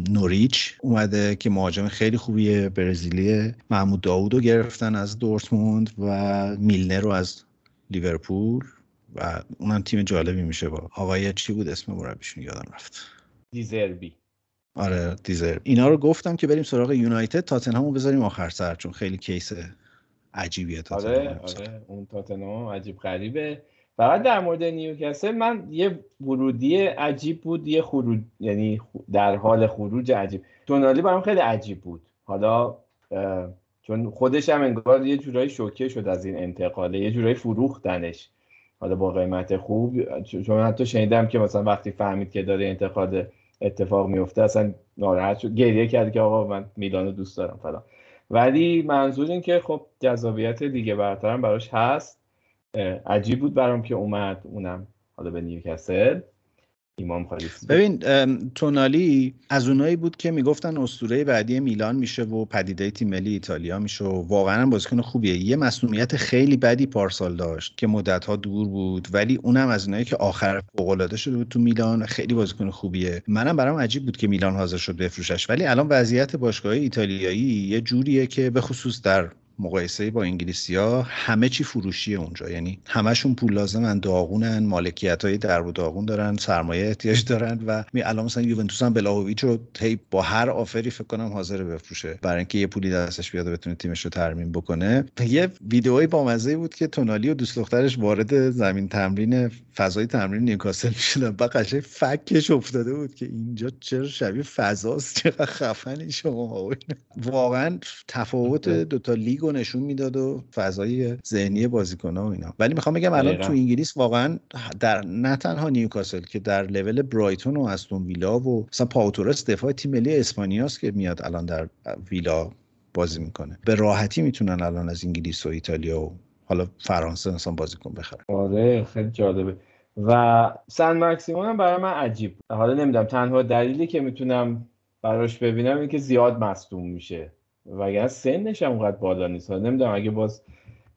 نوریچ اومده که مهاجم خیلی خوبیه، برزیلیه. محمود داودو گرفتن از دورتموند و میلنر رو از لیورپول و اونم تیم جالبی میشه با آقای چی بود اسم مربیشون یادم رفت، دیزربی. آره دیزر. اینا رو گفتم که بریم سراغ یونایتد، تاتنهامو بذاریم آخر سر چون خیلی کیس عجیبیه تاتنهام. آره آره اون تاتنهام عجیب غریبه. فقط در مورد نیوکاسل من یه ورودی عجیب بود، یه خروج، یعنی در حال خروج عجیب. تونالی برام خیلی عجیب بود. حالا چون خودش هم انگار یه جورایی شوکه شد از این انتقاله، یه جورایی فروختنش. حالا با قیمت خوب، چون حتی شنیدم که مثلا وقتی فهمید که داره انتقال اتفاق میفته اصلا ناراحت شد، گریه کرد که آقا من میلانو دوست دارم فلان. ولی منظور این که خب جذابیت لیگ برتر هم براش هست. عجیب بود برام که اومد، اونم حالا به نیوکاسل. ایمان خالیس ببین، تونالی از اونایی بود که میگفتن اسطوره بعدی میلان میشه و پدیده تیم ملی ایتالیا میشه و واقعا بازیکن خوبیه. یه مسئولیت خیلی بدی پارسال داشت که مدت‌ها دور بود، ولی اونم از اونایی که آخر فوق‌العاده شده بود تو میلان، خیلی بازیکن خوبیه. منم برام عجیب بود که میلان حاضر شد بفروشش، ولی الان وضعیت باشگاه ایتالیایی یه جوریه که به خصوص در مقایسه با انگلیسی‌ها همه چی فروشیه اونجا، یعنی همشون پول لازمن، داغونن، مالکیت‌های درو داغون دارن، سرمایه احتیاج دارن و الان مثلا یوونتوس هم بلاهویچ رو تیپ با هر آفری فکر کنم حاضر بفروشه برای اینکه یه پولی دستش بیاد و بتونه تیمش رو ترمیم بکنه. یه ویدئوی بامزه‌ای بود که تونالی و دوست دخترش وارد زمین تمرین، فضای تمرین نیوکاسل شدن، با قشنگ فکش افتاده بود که اینجا چرا شبیه فضاست، چقدر خفنی شما. واقعا تفاوت دو تا لیگ و نشون میداد و فضای ذهنی بازیکن‌ها و اینا. ولی میخوام بگم الان تو انگلیس واقعا در نه تنها نیوکاسل که در لول برایتون و استون ویلا و مثلا پائو تورس دفاع تیم ملی اسپانیاست که میاد الان در ویلا بازی میکنه، به راحتی میتونن الان از انگلیس و ایتالیا و حالا فرانسه مثلا بازیکن بخرن. آره خیلی جالبه. و سن ماکسیمون هم برای من عجیب. حالا نمیدونم، تنها دلیلی که میتونم براش ببینم اینکه زیاد مصدوم میشه، وگرنه سنش هم اونقدر بالا نیست. نمیدونم اگه باز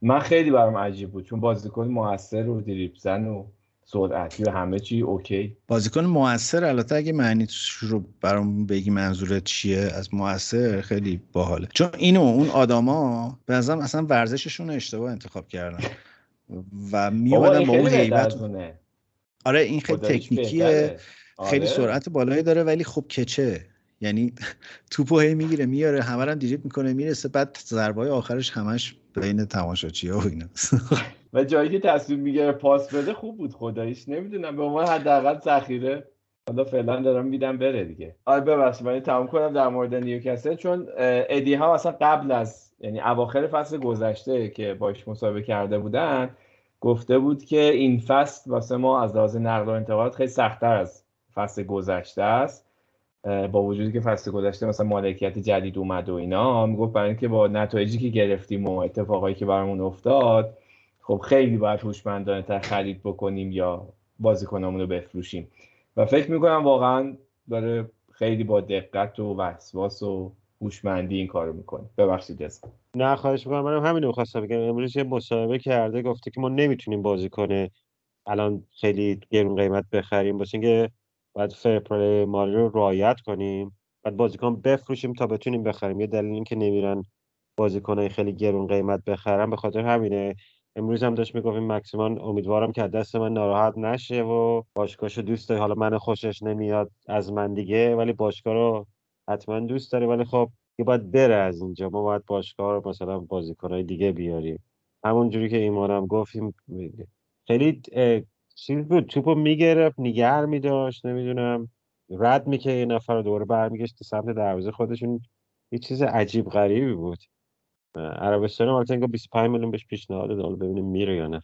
من خیلی برام عجیب بود چون بازیکن موثر و دریبزن و سرعتی و همه چی اوکی. بازیکن موثر، البته اگه معنیش رو برام بگی منظورت چیه از موثر، خیلی باحاله. چون اینو اون آدما به نظرم اصلا ورزششون رو اشتباه انتخاب کردن و میومدن با اون هیبت. آره این خیلی تکنیکیه، خیلی سرعت بالایی داره، ولی خب کچه، یعنی توپو هی میگیره میاره، همه رو هم دیریب میکنه میرسه، بعد ضربه‌های آخرش همش بین تماشاچی‌ها و ایناست. و جایی که تصمیم میگیره پاس بده خوب بود خداییش. نمیدونم به عنوان حداقل ذخیره حالا فعلا دارم میدم بره دیگه. آره ببخشید من تموم کنم در مورد نیوکاسل، چون ادی ها اصلا قبل از، یعنی اواخر فصل گذشته که باش مصاحبه کرده بودن، گفته بود که این فصل واسه ما از لحاظ نقل و انتقالات خیلی سخت‌تر از فصل گذشته است. با وجودی که فصل گذشته مثلا مالکیت جدید اومد و اینا، میگفت برای اینکه با نتایجی که گرفتیم و اتفاقایی که برامون افتاد خب خیلی باید هوشمندانه تر خرید بکنیم یا بازیکنامون رو بفروشیم. و فکر میکنم واقعا داره خیلی با دقت و وسواس و هوشمندی این کارو میکنه. ببخشید اصلا. نه خواهش میکنم، منم همین رو خواستم بگم. امروز یه مصاحبه کرده گفته که ما نمیتونیم بازیکن الان خیلی گرون قیمت بخریم، واسه اینکه باید فرپلی مالی رو رعایت کنیم، بعد بازیکن بفروشیم تا بتونیم بخریم. یه دلیل این که نمیرن بازیکنای خیلی گرون قیمت بخرن به خاطر همینه. امروز هم داشت میگفت ماکسیمان امیدوارم که دست من ناراحت نشه و باشگاهشو دوست داره. حالا من خوشش نمیاد از من دیگه، ولی باشگاه رو حتما دوست داره، ولی خب یه باید بره از اینجا، ما باید باشگاه رو مثلا بازیکنای دیگه بیاریم. همون جوری که ایمانم گفتیم خیلی چیز بود، توپو میگرفت نگر میداشت، نمیدونم رد میکرد یه نفر رو، دوباره برمیگشت سمت دروازه خودشون. یه چیز عجیب غریبی بود. عربستان البته انگار بیست و پنج میلیون بهش پیشنهاد داد، ببینیم میره یا نه.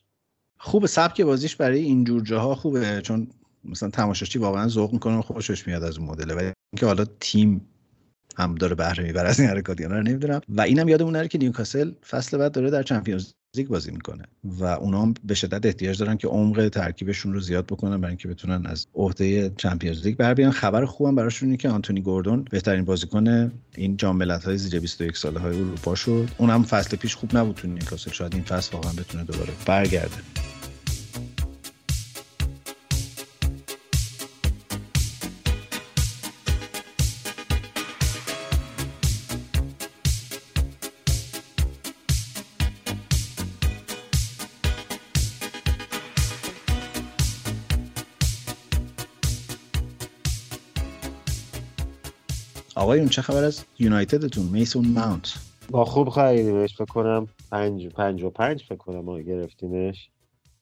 خوب سبک بازیش برای اینجور جاها خوبه، چون مثلا تماشاچی واقعا ذوق میکنه و خوشش میاد از اون مدل، ولی اینکه حالا تیم هم داره بهره میبره از این حرکات اینا رو نمیدونم. و اینم یادمون نره که نیوکاسل فصل بعد داره در چمپیونز لیگ بازی میکنه و اونا هم به شدت احتیاج دارن که عمق ترکیبشون رو زیاد بکنن برای اینکه بتونن از عهده چمپیونز لیگ بر بیان. خبر خوبم براشون اینه که آنتونی گوردون بهترین بازیکن این جام ملت‌های زیر بیست و یک ساله های اروپا شد. اونم فصل پیش خوب نبود تو نیوکاسل، شاید این فصل واقعا بتونه دوباره برگرده. آقایون چه خبر از یونایتدتون؟ میسون ماونت با خوب خریدیمش فکر کنم پنج پنج و پنج فکر کنم ما گرفتیمش،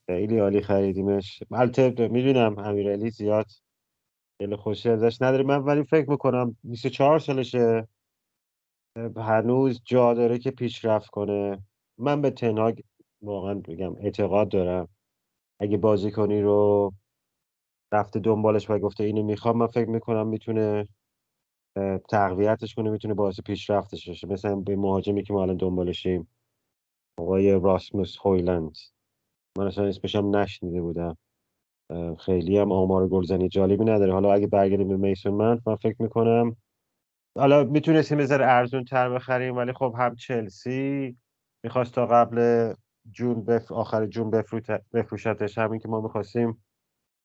خیلی عالی خریدیمش. البته میدونم امیرعلی زیاد دل خوشی ازش نداره من، ولی فکر میکنم بیست و چهار سالشه، هنوز جا داره که پیشرفت کنه. من به تنهاگ واقعا بگم اعتقاد دارم، اگه بازیکنی رو رفته دنبالش و گفته اینو میخوام، من فکر میکنم میتونه تقویتش کنه، میتونه باعث پیشرفتش بشه. مثلا به مهاجمی که ما الان دنبالشیم، آقای راسموس هویلند، من اصلا اسمش هم نشنیده بودم، خیلی هم آمار گلزنی جالبی نداره. حالا اگه برگردیم به میسون من من فکر میکنم حالا میتونستیم یه ذره ارزون تر بخریم، ولی خب هم چلسی میخواست تا قبل جون بف... آخر جون بفروشتش، همین که ما میخواستیم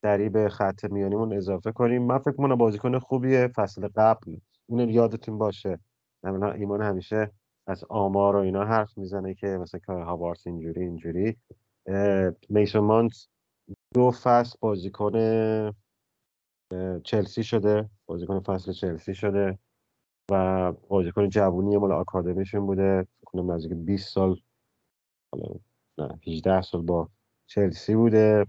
دری به خط میانیمون اضافه کنیم. من فکر میکنم بازیکن خوبیه، فصل قبل اون یادتون باشه مثلا ایمان همیشه از آمار و اینا حرف میزنه که مثلا کای هاورتس اینجوری اینجوری، میسون مانت دو فصل بازیکن چلسی شده، بازیکن فصل چلسی شده و بازیکن جوونی مال آکادمیشون بوده، کنم نزدیک بیست سال، نه هجده سال با چلسی بوده،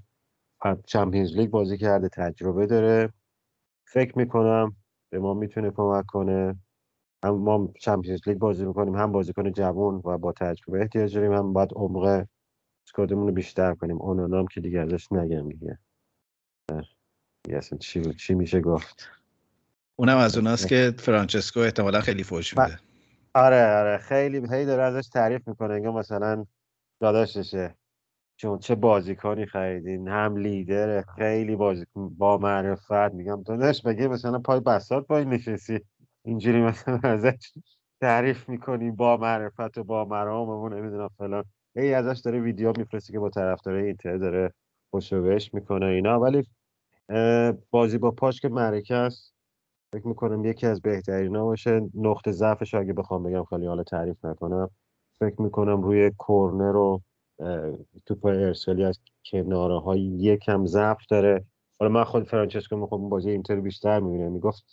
چمپیونز لیگ بازی کرده، تجربه داره. فکر میکنم به ما میتونه کمک کنه، هم ما چمپیونز لیگ بازی میکنیم، هم بازیکن جوان و با تجربه احتیاج داریم، هم باید عمق اسکوادمون رو بیشتر کنیم. اون اونام که دیگه ازش نگم دیگه، دیگه اصلا چی چی میشه گفت. اونم از اوناست که فرانچسکو احتمالا خیلی فوش میده. آره آره خیلی هی داره ازش تعریف میکنه، انگار مثلا داداششه، چون چه بازیکنی خریدین، هم لیدره، خیلی بازیکن با معرفت. میگم داداش بگه مثلا پای بساط پای نشستی، اینجوری مثلا ازش تعریف میکنی، با معرفت و با مرام و نمیدونم فلان، هی ازش داره ویدیو میفرسته که با طرفدارای اینتر داره خوشو بش میکنه اینا. ولی بازی با پاش که معرکه است، فکر میکنم یکی از بهترینا باشه. نقطه ضعفش اگه بخوام بگم، خیلی حالا تعریف نکنم، فکر میکنم روی کورنر و توپای ارسالی از کناره های یکم ضعف داره. حالا من خود فرانچسکو میخوام بازی اینتر بیشتر میبینم، میگفت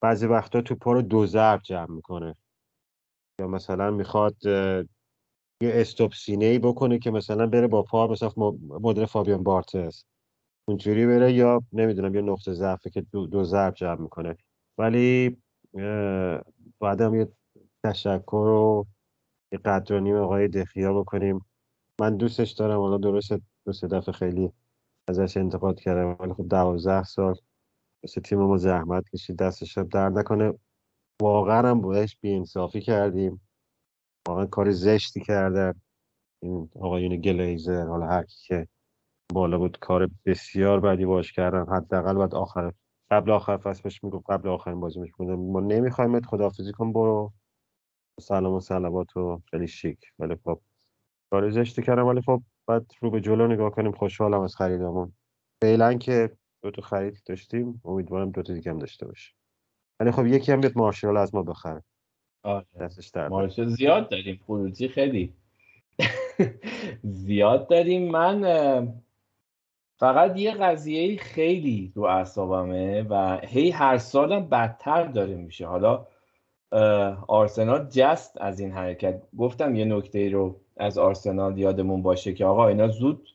بعضی وقتا توپا رو دو ضرب جمع میکنه، یا مثلا میخواد یه استوب سینه‌ای بکنه که مثلا بره با پا مثلا مدل فابیان بارتز اونجوری بره، یا نمیدونم یه نقطه ضعفه که دو, دو ضرب جمع میکنه. ولی بعدم یه تشکر و یه قدردانی آقای دخیا بکنیم، من دوستش دارم. حالا درست دو سه دفعه خیلی ازش انتقاد کردم، ولی خب دوازده سال واسه تیم ما زحمت کشید، دستش در نکنه. واقعا هم بهش بی‌انصافی کردیم، واقعا کار زشتی کردن این آقایون گلیزر، حالا هر کی که بالا بود کار بسیار بدی باش کردن. حداقل بعد آخر قبل آخر فصل بهش میگفت، قبل آخرین بازی بهش میگفتم ما نمیخوایمت، خداحافظی کن برو، سلام و صلوات و خیلی شیک. ولی خب کار زشتی کردن، ولی خب بعد رو به جلو نگاه کنیم. خوشحالم از خریدامون، فعلا که دو تا خرید داشتیم، امیدوارم دو تا دیگه هم داشته باشه. ولی خب یکی هم بیت مارشال از ما بخره. آره مارشال زیاد داریم، خروجی خیلی زیاد داریم. من فقط یه قضیه خیلی رو اعصابمه و هی هر سالم بدتر داره میشه. حالا آرسنال جست از این حرکت، گفتم یه نکته رو از آرسنال یادمون باشه که آقا اینا زود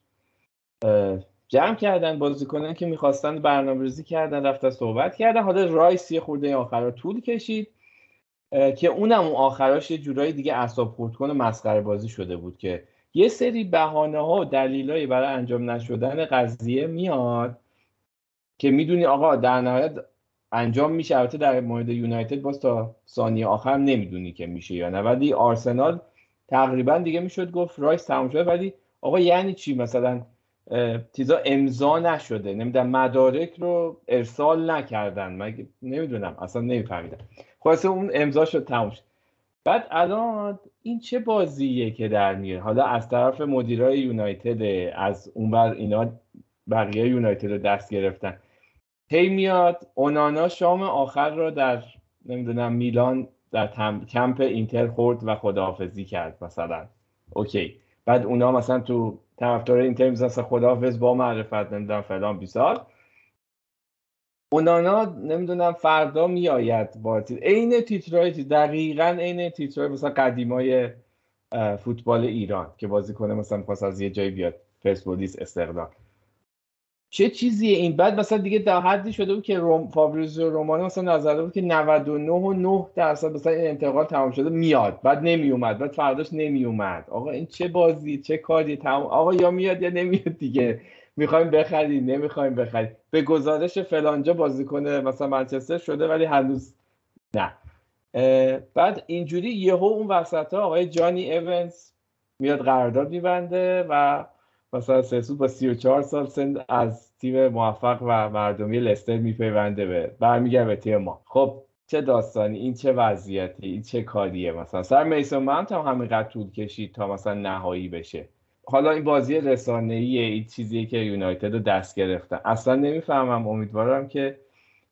جمع کردن بازیکنان که میخواستن، برنامه‌ریزی کردن، رفتن صحبت کردن. حالا رایس یه خورده آخرا طول کشید که اونم اون آخراش یه جورایی دیگه اعصاب خردکن مسخره بازی شده بود، که یه سری بهانه‌ها و دلایلی برای انجام نشدن قضیه میاد که میدونی آقا در نهایت انجام میشه. البته در مورد یونایتد باز تا ثانیه آخر نمیدونی که میشه یا نه، ولی آرسنال تقریبا دیگه میشد گفت رایس تموم شده. ولی آقا یعنی چی مثلا چیزا امضا نشده، نمیدونم مدارک رو ارسال نکردن، مگه نمیدونم، اصلا نمیفهمیدم. خلاصه اون امضا شد تموم شد. بعد الان این چه بازیه که در میاد؟ حالا از طرف مدیرای یونایتد، از اونور اینا بقیه یونایتد رو دست گرفتن، هی میاد اونانا شام آخر رو در نمیدونم میلان در تم... کمپ اینتر خورد و خداحافظی کرد مثلا، اوکی. بعد اونا مثلا تو طرفدار اینتر میزنن خداحافظ با معرفت نمیدونم فلان بیزار. اونانا نمیدونم فردا میآید با عین تیترای دقیقاً عین تیترای مثلا قدیمای فوتبال ایران که بازیکن مثلا می‌خواست از یه جایی بیاد پرسپولیس استقلال. چه چیزیه این؟ بعد مثلا دیگه در حدی شده بود که روم فابریزیو رومانو مثلا نظر بود که نود و نه و نه دهم درصد مثلا انتقال تمام شده میاد، بعد نمی اومد، بعد فرداش نمی اومد. آقا این چه بازی، چه کاری؟ تمام آقا یا میاد یا نمیاد دیگه. میخوایم بخریم، نمیخوایم بخریم. به گزارش فلانجا بازیکن مثلا منچستر شده ولی هنوز نه. بعد اینجوری یهو اون وسطا آقای جانی ایونز میاد قرارداد میبنده و مثلا سسو با سی و چهار سال سن از تیم موفق و مردمی لستر میپیونده به برمیگرده به تیم ما. خب چه داستانی، این چه وضعیتی، این چه کاریه؟ مثلا سر میسون مانت هم همینقدر طول کشید تا مثلا نهایی بشه. حالا این بازی رسانه‌ایه، این چیزیه که یونایتد رو دست گرفتن. اصلا نمیفهمم، امیدوارم که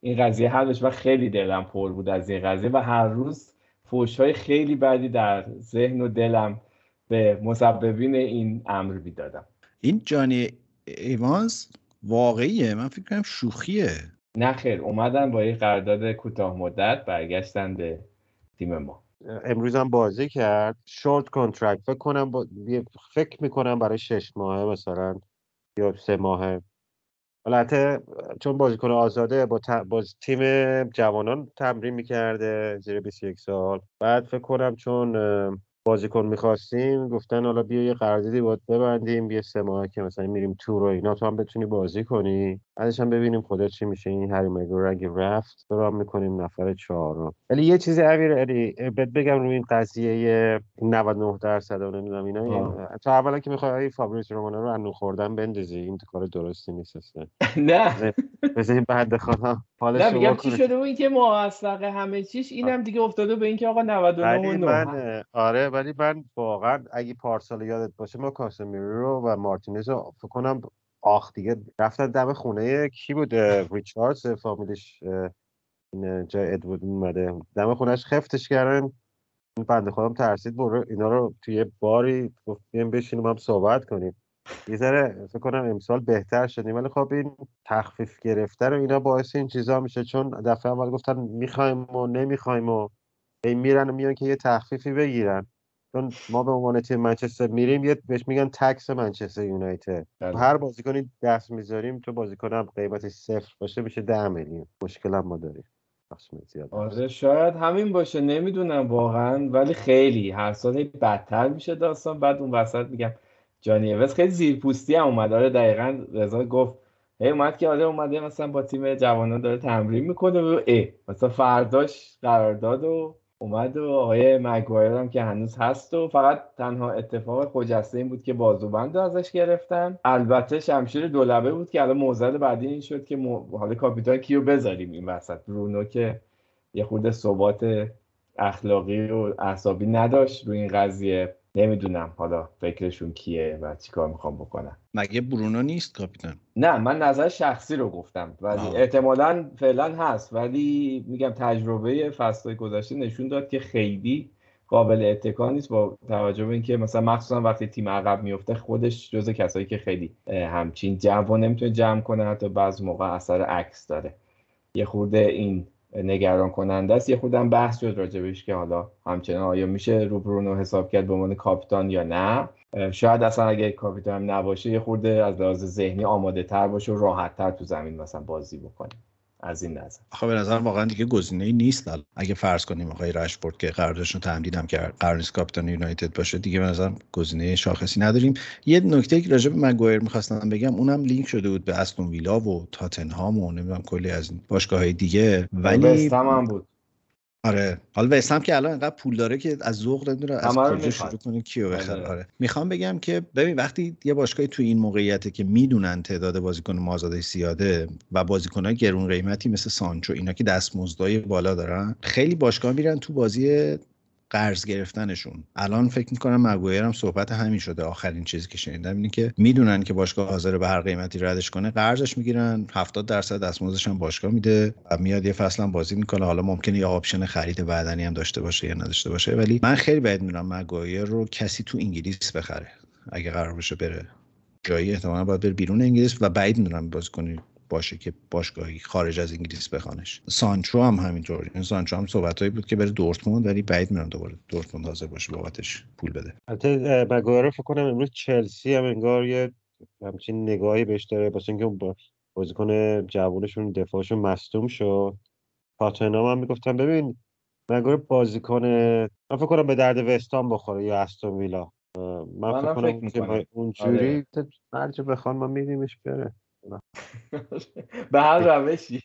این قضیه حل بشه. من خیلی دلم پر بود از این قضیه و هر روز فحش‌های خیلی بدی در ذهن و دلم به مسببین این امر میدادم. این جانی ایوانز واقعیه؟ من فکر کنم شوخیه. نه خیر، اومدن با یه قرارداد کوتاه مدت برگشتن به تیم ما. امروز هم بازی کرد، شورت کانترکت فکر کنم با... فکر میکنم برای شش ماهه مثلا یا سه ماهه. البته چون بازیکن آزاده با, ت... با تیم جوانان تمرین میکرده زیر بیست و یک سال. بعد فکر کنم چون بازیکن میخواستیم گفتن حالا بیا یه قراردادی باید ببندیم، بیا سه ماهه که مثلا میریم تور و اینا تو هم بتونی بازی کنی، ازش هم ببینیم خدا چی میشه. این هری مگورگ رفت درام میکنیم نفر چهارم. ولی یه چیزی امیرعلی بهت بگم روی این قضیه نود و نه درصد اون نمیدونم اینا، تا اولا که میخوای فابریس رومانو رو انو خوردن بندازی، این کار درستی نیست اصلا. نه بزنین بعد خدا حالش رو. میگم چی شده و اینکه موثق همه چیش اینم دیگه افتاده به اینکه آقا نود و نه. آره ولی من واقعا اگه پارسال یادت باشه ما کاسمیرو رو و مارتینز رو فکر کنم آخ دیگه رفتن دم خونه کی بود، ریچاردز فامیلش این جای ادوارد اومده دم خونهش خفتش کردن. این بنده خودم ترسید برو اینا رو توی باری گفتیم بشینیم هم صحبت کنیم. یه ذره فکر کنم امسال بهتر شدیم ولی خب این تخفیف گرفتن و اینا باعث این چیزا میشه، چون دفعه اول گفتن میخوایم و نمیخوایم و این میرن و میان که یه تخفیفی بگیرن، چون ما به عنوان تیم منچستر میریم یه بهش میگن تکس منچستر یونایتد. هر بازیکنی دست میذاریم تو بازیکنم قیمتش صفر باشه میشه ده میلیون. مشکل هم ما داریم. آره شاید همین باشه، نمیدونم واقعا، ولی خیلی هر سال بدتر میشه داستان. بعد اون وسط میگم جانی ایوز خیلی زیرپوستی هم اومد. آره دقیقاً رضا گفت هی اومد که آره اومده مثلا با تیم جوانان داره تمرین میکنه و ای مثلا فرداش قرارداد و اومد و آقای مگوایر هم که هنوز هست و فقط تنها اتفاق خجسته این بود که بازوبند رو ازش گرفتن. البته شمشیر دولبه بود که الان موزل بعدی این شد که مو... حالا کاپیتان کیو بذاریم این وسط. برونو که یه خورده ثبات اخلاقی و اعصابی نداشت روی این قضیه. نمیدونم حالا فکرشون کیه و چیکار میخوام بکنن. مگه برونو نیست کاپیتان؟ نه من نظر شخصی رو گفتم ولی احتمالاً فعلا هست، ولی میگم تجربه فصل‌های گذشته نشون داد که خیلی قابل اتکا نیست، با توجه به اینکه مثلا مخصوصا وقتی تیم عقب میفته خودش جزو کسایی که خیلی همچین جمع نمیتونه جمع کنه، حتی بعض موقع اثر عکس داره. یه خورده این نگران کننده است. یه خودم بحث شد راجبش که حالا همچنان آیا میشه رو برونو حساب کرد به عنوان کاپیتان یا نه. شاید اصلا اگه کاپیتان نباشه یه خورده از لحاظ ذهنی آماده تر باشه و راحت تر تو زمین مثلا بازی بکنه. از این نظر خب به نظر واقعا دیگه گزینه‌ای نیست. اگه فرض کنیم آقای رشفورد که قراردادش رو تمدید هم کرد قرار نیست کاپیتان یونایتد باشه دیگه، به نظر گزینه شاخصی نداریم. یه نکته که راجع به مگوایر می‌خواستم بگم، اونم لینک شده بود به استون ویلا و تاتنهام و نمیدونم کلی از باشگاه‌های دیگه، ولی وستهم هم بود. آره حالا وستهم که الان انقدر پول داره که از ذوق نمیدونه از کجا شروع کنه کیو بخره. آره میخوام بگم که ببین وقتی یه باشگاهی تو این موقعیته که میدونن تعداد بازیکن مازادش زیاده و بازیکن‌های گرون قیمتی مثل سانچو اینا که دستمزدای بالا دارن، خیلی باشگاه میرن تو بازی قرض گرفتنشون. الان فکر می‌کنم مگوایر هم صحبت همین شده. آخرین چیزی که شنیدم اینه که میدونن که باشگاه حاضر به هر قیمتی ردش کنه، قرضش میگیرن، هفتاد درصد دستمزدش هم باشگاه میده و میاد یه فصل هم بازی میکنه. حالا ممکنه یه آپشن خرید بعدنی هم داشته باشه یا نداشته باشه، ولی من خیلی بعید میدونم مگوایر رو کسی تو انگلیس بخره. اگه قرار بشه بره جایی احتمالاً باید بره بیرون انگلیس و بعید میدونم بازیکن باشه که باشگاهی خارج از انگلیس بخونش. سانچو هم همینطور. این سانچو هم صحبتایی بود که بره دورتموند، ولی بعید میدونم دوباره دورتموند حاضر باشه بابتش پول بده. البته مگوئر فکر کنم امروز چلسی هم انگار یه همچین نگاهی بهش داره، واسه اینکه بازیکن جوونشون دفاعشون مصدوم شد. پاتنام هم میگفتم ببین مگوئر بازیکن، من فکر کنم به درد وستام بخوره یا استون ویلا. من فکر کنم که اونجوری هرچه بخوان ما میدیمش بره به هر روشی.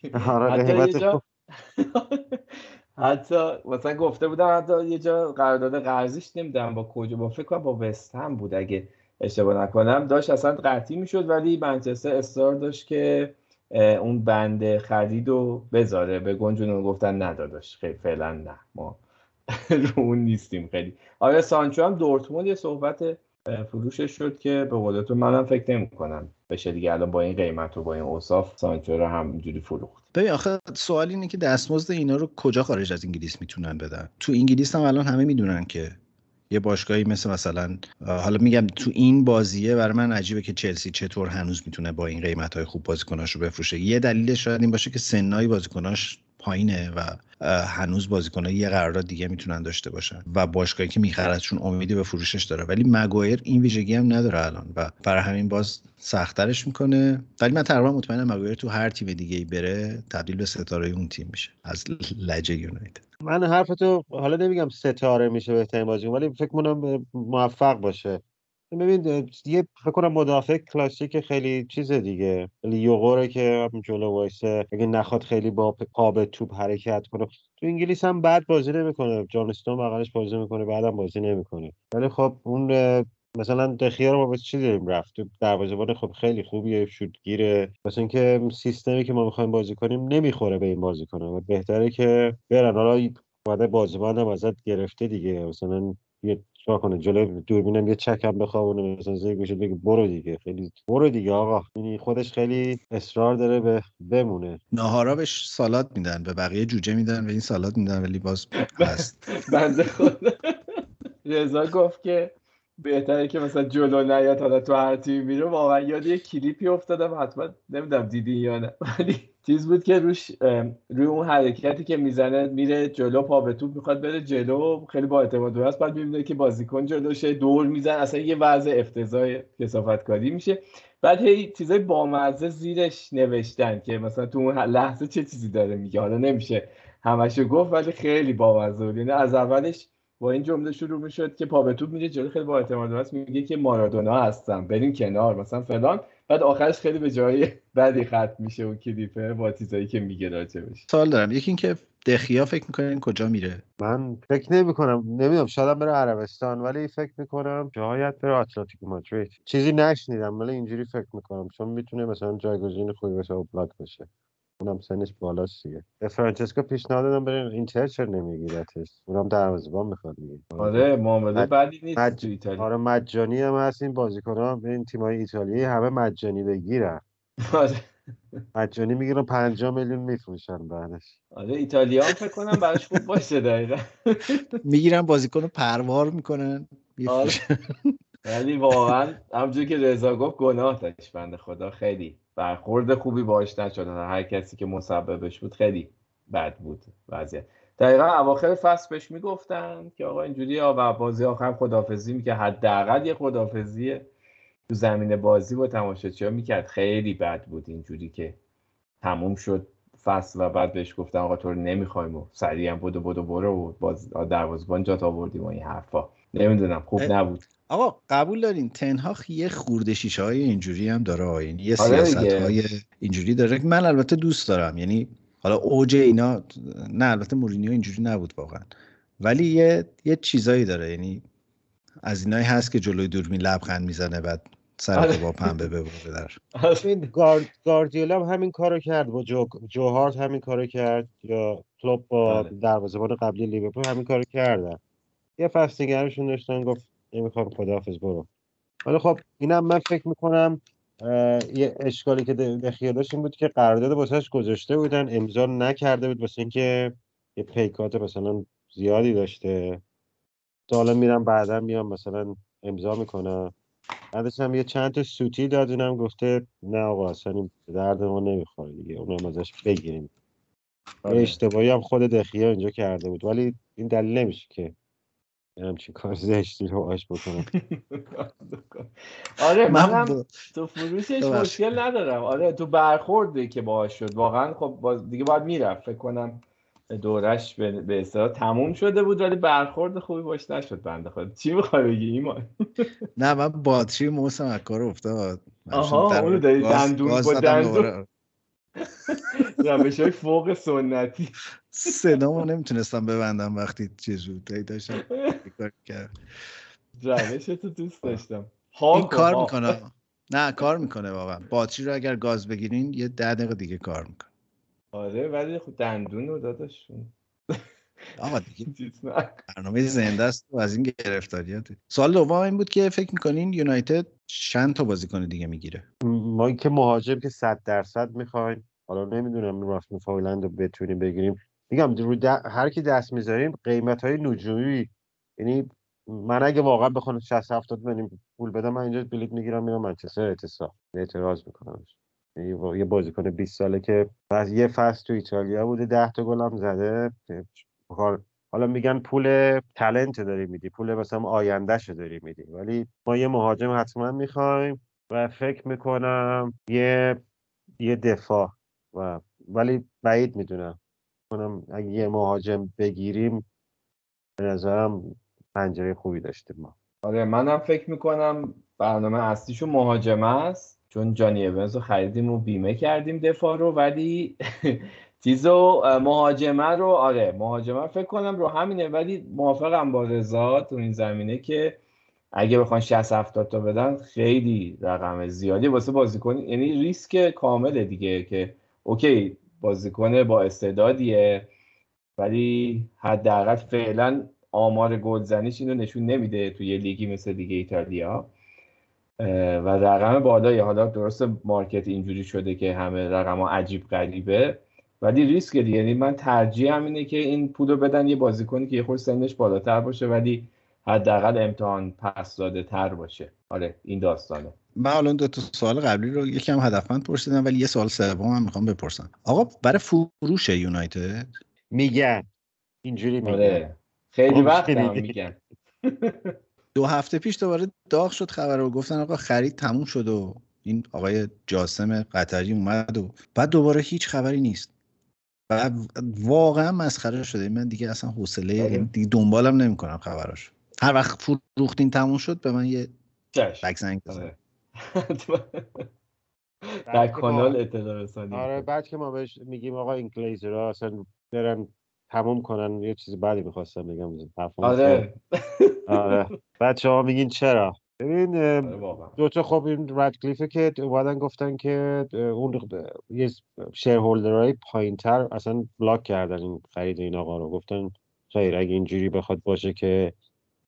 حتی مثلا گفته بودم حتی یه جا قرارداد قرضیش نمیدونم با کجا، با فکر کنم با وست هم بود اگه اشتباه نکنم، داشت اصلا قطعی میشد، ولی منچستر اصرار داشت که اون بند خریدو بذاره به گنجونو، گفتن نداداش خیلی فعلا نه ما رو اون نیستیم خیلی. آره سانچو هم دورتموند یه صحبت فروشش شد که به قولتون منم فکر نمی‌کنم بشه دیگه الان با این قیمت و با این اوصاف سانچو رو همینجوری فروخت. ببین آخه سوال اینه که دستمزد اینا رو کجا خارج از انگلیس میتونن بدن؟ تو انگلیس هم الان همه میدونن که یه باشگاهی مثل مثلا حالا میگم تو این بازیه برای من عجیبه که چلسی چطور هنوز میتونه با این قیمت‌های خوب بازیکناشو بفروشه. یه دلیلش شاید این باشه که سنای بازیکناش پایینه و هنوز بازیکن‌ها یه قرارداد دیگه میتونن داشته باشن و باشگاهی که میخردشون امیدی به فروشش داره، ولی مگوئر این ویژگی هم نداره الان و برای همین باز سخت‌ترش میکنه. ولی من تقریبا مطمئنم مگوئر تو هر تیم دیگه‌ای بره تبدیل به ستاره اون تیم میشه از لجه یونایتد. من حرفتو حالا نمیگم ستاره میشه بهترین بازیکن، ولی فکر کنم موفق باشه. ببین یه فکر کنم مدافع کلاسیک خیلی چیز دیگه، ولی یوغوره که جلو وایسه اگه نخواد خیلی با قاب توپ حرکت کنه. تو انگلیس هم بعد بازی نمیکنه، جانستون بغلش بازی میکنه بعدم بازی نمیکنه. ولی خب اون مثلا دخیار ما واسه چی داریم رفت؟ دروازه‌بان خب خیلی خوبیه، شوت‌گیره، واسه اینکه سیستمی که ما میخوایم بازی کنیم نمیخوره به این بازیکن و بهتره که برن. حالا بعد بازیکن هم ازت گرفته دیگه، مثلا یه چرا کنه جلوی دوربینم یه چکم بخوابونه مثلا زیر گوشت بگه برو دیگه، خیلی برو دیگه آقا. یعنی خودش خیلی اصرار داره به بمونه. ناهارا بهش سالاد میدن، به بقیه جوجه میدن و این سالاد میدن، ولی باز هست. بنده خدا رضا گفت که بهتره که مثلا جلو نیاد، حالا تو هر تیم میره. واقعا یاد یه کلیپی افتادم، حتما نمیدونم دیدین یا نه، ولی چیز بود که روش روی اون حرکتی که میزنه میره جلو، پا به توپ میخواد بره جلو، خیلی با اعتماد به نفس، بعد میبینه که بازیکن جلوشه دور میزنه، اصلا یه وضع افتضاح کثافتکاری میشه. بعد هی چیزای بامزه زیرش نوشتن که مثلا تو اون لحظه چه چیزی داره میگه. حالا نمیشه همشو گفت ولی خیلی بامزه بود. یعنی از اولش با این جمله شروع میشد که پا به توپ میره جلو، خیلی با اعتماد به نفس میگه که مارادونا هستم بریم کنار مثلا فلان، بعد آخرش خیلی به جای بدی ختم میشه و کلیپه با چیزایی که میگه راجبش. سوال دارم، یکی این که دخیا فکر میکنین کجا میره؟ من فکر نمیکنم، نمیدونم، شاید بره عربستان، ولی فکر میکنم شاید بره اتلتیکو مادرید. چیزی نشنیدم ولی اینجوری فکر میکنم چون میتونه مثلا جایگزین خوبی بشه و بلاک بشه، اونم سنش بالاست دیگه. فرانچسکو پیشنهاد دادم بریم اینتر، چرا نمیگیرتش؟ اونم دروازه‌بان میخواد دیگه. آره معامله بدی نیست مج... تو ایتالیا. آره مجانی هم هست این بازیکن‌ها، این تیم‌های ایتالیایی همه مجانی بگیرن. آره مجانی میگیرن پنجاه میلیون میفروشن بعدش. آره ایتالیا فکر کنم براش خوب باشه دقیقاً. میگیرن بازیکنو پروار میکنن میفروشن. ولی واقعا همونجوری که رضا گفت گناه داشت بنده خدا، خیلی برخورد خوبی باهاش نشد. هر کسی که مسببش بود خیلی بد بود وضعیت. دقیقا اواخر فصل بهش میگفتن که آقا اینجوری و بازی آخر خداحافظی میکرد، حداقل یه خداحافظی تو زمین بازی با تماشاچی‌ها میکرد. خیلی بد بود اینجوری که تموم شد فصل و بعد بهش گفتن آقا تو رو نمیخوایم و سریعا بدو بدو برو و باز دروازه‌بان جات آوردی و این حرفا. نمیدونم خوب نبود. آقا قبول دارین تنهاخ یه خورده شیشه های اینجوری هم داره، یعنی یه سیاست های اینجوری داره که من البته دوست دارم. یعنی حالا اوج اینا نه، البته مورینیو اینجوری نبود واقعا، ولی یه یه چیزایی داره، یعنی از اینایی هست که جلوی دوربین لبخند میزنه بعد سرت با پنبه ببره. این گارد گاردیولا همین کارو کرد، با جو جوهارت همین کارو کرد، یا کلوب با دروازه‌بان قبلی لیورپول همین کارو کردن. یه فصل دیگه‌شون داشتن گفت نمیخوام خداحافظ برو. ولی خب اینم من فکر میکنم یه اشکالی که دخیه داشت این بود که قرارداد واسش گذاشته بودن امضا نکرده بود، واسه اینکه یه پیکات مثلا زیادی داشته. تا حالا میرم بعدا میام مثلا امضا میکنم. بعدش هم یه چند تا سوتی داد، اونم گفته نه آقا اصلا درد ما نمیخوره دیگه، اونم ازش بگیریم. اشتباهی هم خود دخیه اینجا کرده بود، ولی این دلیل نمیشه که همچین کار زشتی رو آش بکنم. آره منم تو فروشش مشکل ندارم، آره تو برخورده که باهاش شد واقعا خب دیگه باید میرفت، فکر کنم دورش به اصطلاح تموم شده بود، ولی برخورد خوبی باش نشد بنده خود. چی میخوای بگی ایمان؟ نه من باتری موسم از کار افتاد. آها اونو داری دندون با دندون روش های فوق سنتی. صدامو نمیتونستم ببندم وقتی چیز بود داشتم کار کرد. روش تو دوست داشتم. این کار میکنه. نه کار میکنه واقعا. باتری رو اگر گاز بگیرین یه ده دقیقه دیگه کار میکنه. آره ولی خب دندون رو داداشون آقا دیگه برنامه زنده است و از این گرفتاریات. سوال دوم این بود که فکر میکنین یونایتد چند تا بازیکن دیگه میگیره؟ ما که مهاجم که صد درصد میخوایم، حالا نمیدونم راست میفاولند رو بتونیم بگیریم، میگم رو هر کی دست میذاریم قیمت های نجومی، یعنی من اگه واقعا بخوام شصت هفتاد میلیون پول بدم من اینجا بلیط میگیرم میرم منچستر. اعتراض اعتراض میکنم. یه بازیکن بیست ساله که یه فصل تو ایتالیا بوده ده تا گل هم زده، حالا میگن پول تالنت داری میدی، پول مثلا آیندهشو داری میدی، ولی ما یه مهاجم حتما میخوایم و فکر میکنم یه یه دفاع و ولی بعید میدونم کنم اگه یه مهاجم بگیریم به نظرم پنجره خوبی داشتیم ما. آره منم فکر میکنم برنامه اصلیشو مهاجم است، چون جانی ایونز رو خریدیم و بیمه کردیم دفاع رو، ولی چیزو مهاجمه رو آره مهاجمه فکر کنم رو همینه، ولی موافقم با رضا تو این زمینه که اگه بخوان شصت هفتاد تا بدن خیلی رقم زیادی واسه بازیکن، یعنی ریسک کامله دیگه که اوکی بازیکن با استعدادیه ولی حداقل فعلا آمار گلزنیش اینو نشون نمیده تو یه لیگی مثل لیگ ایتالیا و رقم بالایی. حالا درسته مارکت اینجوری شده که همه رقم‌ها عجیب غریبه ولی ریسک دیگه، یعنی من ترجیحم اینه که این پولو بدن یه بازیکنی که یه خورده سنش بالاتر باشه ولی حداقل امتحان پس داده تر باشه. آره این داستانه. من الان دو تا سوال قبلی رو یکم هدفمند پرسیدم ولی یه سوال سوم هم میخوام بپرسم. آقا برای فروش یونایتد میگن اینجوری میگن. آره. خیلی وقت هم میگن. دو هفته پیش دوباره داغ شد خبر و گفتن آقا خرید تموم شد و این آقای جاسم قطری اومد و بعد دوباره هیچ خبری نیست. و واقعا مسخره شده. من دیگه اصلا حوصله دنبالم نمی‌کنم خبراش. هر وقت فروختین تموم شد به من یه بک زنگ بزنید. در کانال اطلاع رسانی. آره بعد که ما بهش میگیم آقا این گلیزرها اصلا برن تموم کنن یه چیز بعدی می‌خواستم بگم. آره. آره بچه ها میگین چرا؟ ببین دوتا خب این ردکلیفه که اومدن گفتن که اون یه شیرهولدرهای پایین تر اصلا بلاک کردن این خرید این آقا رو، گفتن خیر اگه اینجوری بخواد باشه که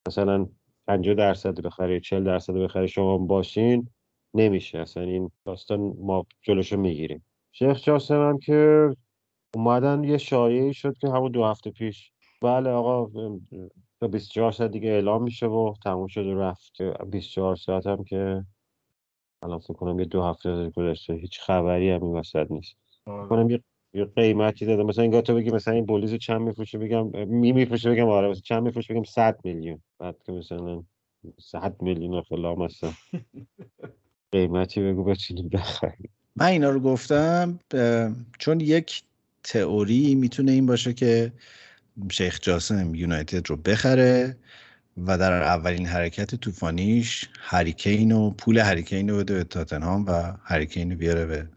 مثلا پنجاه درصد بخری چهل درصد بخری شما باشین نمیشه، اصلا این داستان ما جلوشو میگیریم. شیخ جاسم هم که اومدن یه شایعی شد که همون دو هفته پیش بله آقا تا بیست و چهار ساعت دیگه اعلام میشه و تموم شد و رفت. بیست و چهار ساعت هم که الان فکر کنم یه دو هفته گذشته هیچ خبری هم این وسط نیست. فکر کنم یه قیمتی داده مثلا انگار تو بگی مثلا این بولیز رو چند میفروشه بگم می میفروشه بگم آره مثلا چند میفروشه بگم صد میلیون، بعد که مثلا صد میلیون فلان مثلا قیمتی بگو بچینیم بخریم. من اینا رو گفتم چون یک تئوری میتونه این باشه که شیخ جاسم یونایتد رو بخره و در اولین حرکت طوفانیش هری کین و پول هری کین رو بده به تاتنهام و هری کین رو بیاره به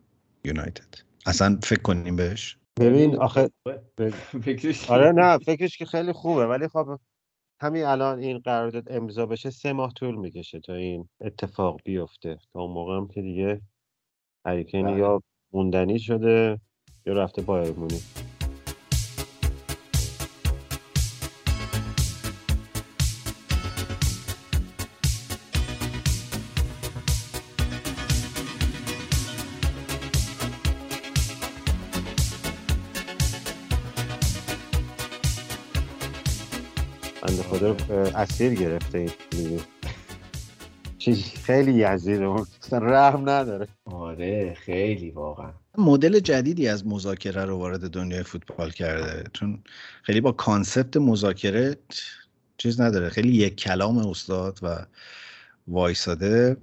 یونایتد. اصلا فکر کنیم بهش. ببین آخه فکرش آره نه فکرش که خیلی خوبه ولی خب همین الان این قرارداد امضا بشه سه ماه طول میکشه تا این اتفاق بیفته، تا اون موقع هم که دیگه هری کین یا موندنی شده یا رفته بایر مونیخ. اسیر گرفته این خیلی یزیده بود، رحم نداره. آره خیلی واقعا مدل جدیدی از مذاکره رو وارد دنیای فوتبال کرده، چون خیلی با کانسپت مذاکره چیز نداره، خیلی یک کلام استاد و وایساده.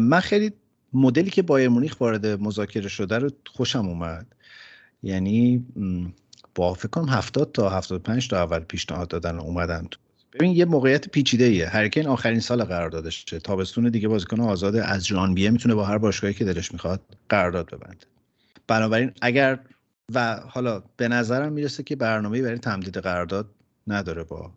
من خیلی مدلی که بایر مونیخ وارد مذاکره شده رو خوشم اومد، یعنی با فکر کنم هفتاد تا هفتاد و پنج تا اول پیشنهاد دادن اومدن. ببین یه موقعیت پیچیده‌ایه، هرکین آخرین سال قراردادش شه، تابستون دیگه بازیکن آزاد از ژانویه میتونه با هر باشگاهی که دلش میخواد قرارداد ببنده. بنابراین اگر و حالا به نظرم میرسه که برنامه‌ای برای تمدید قرارداد نداره با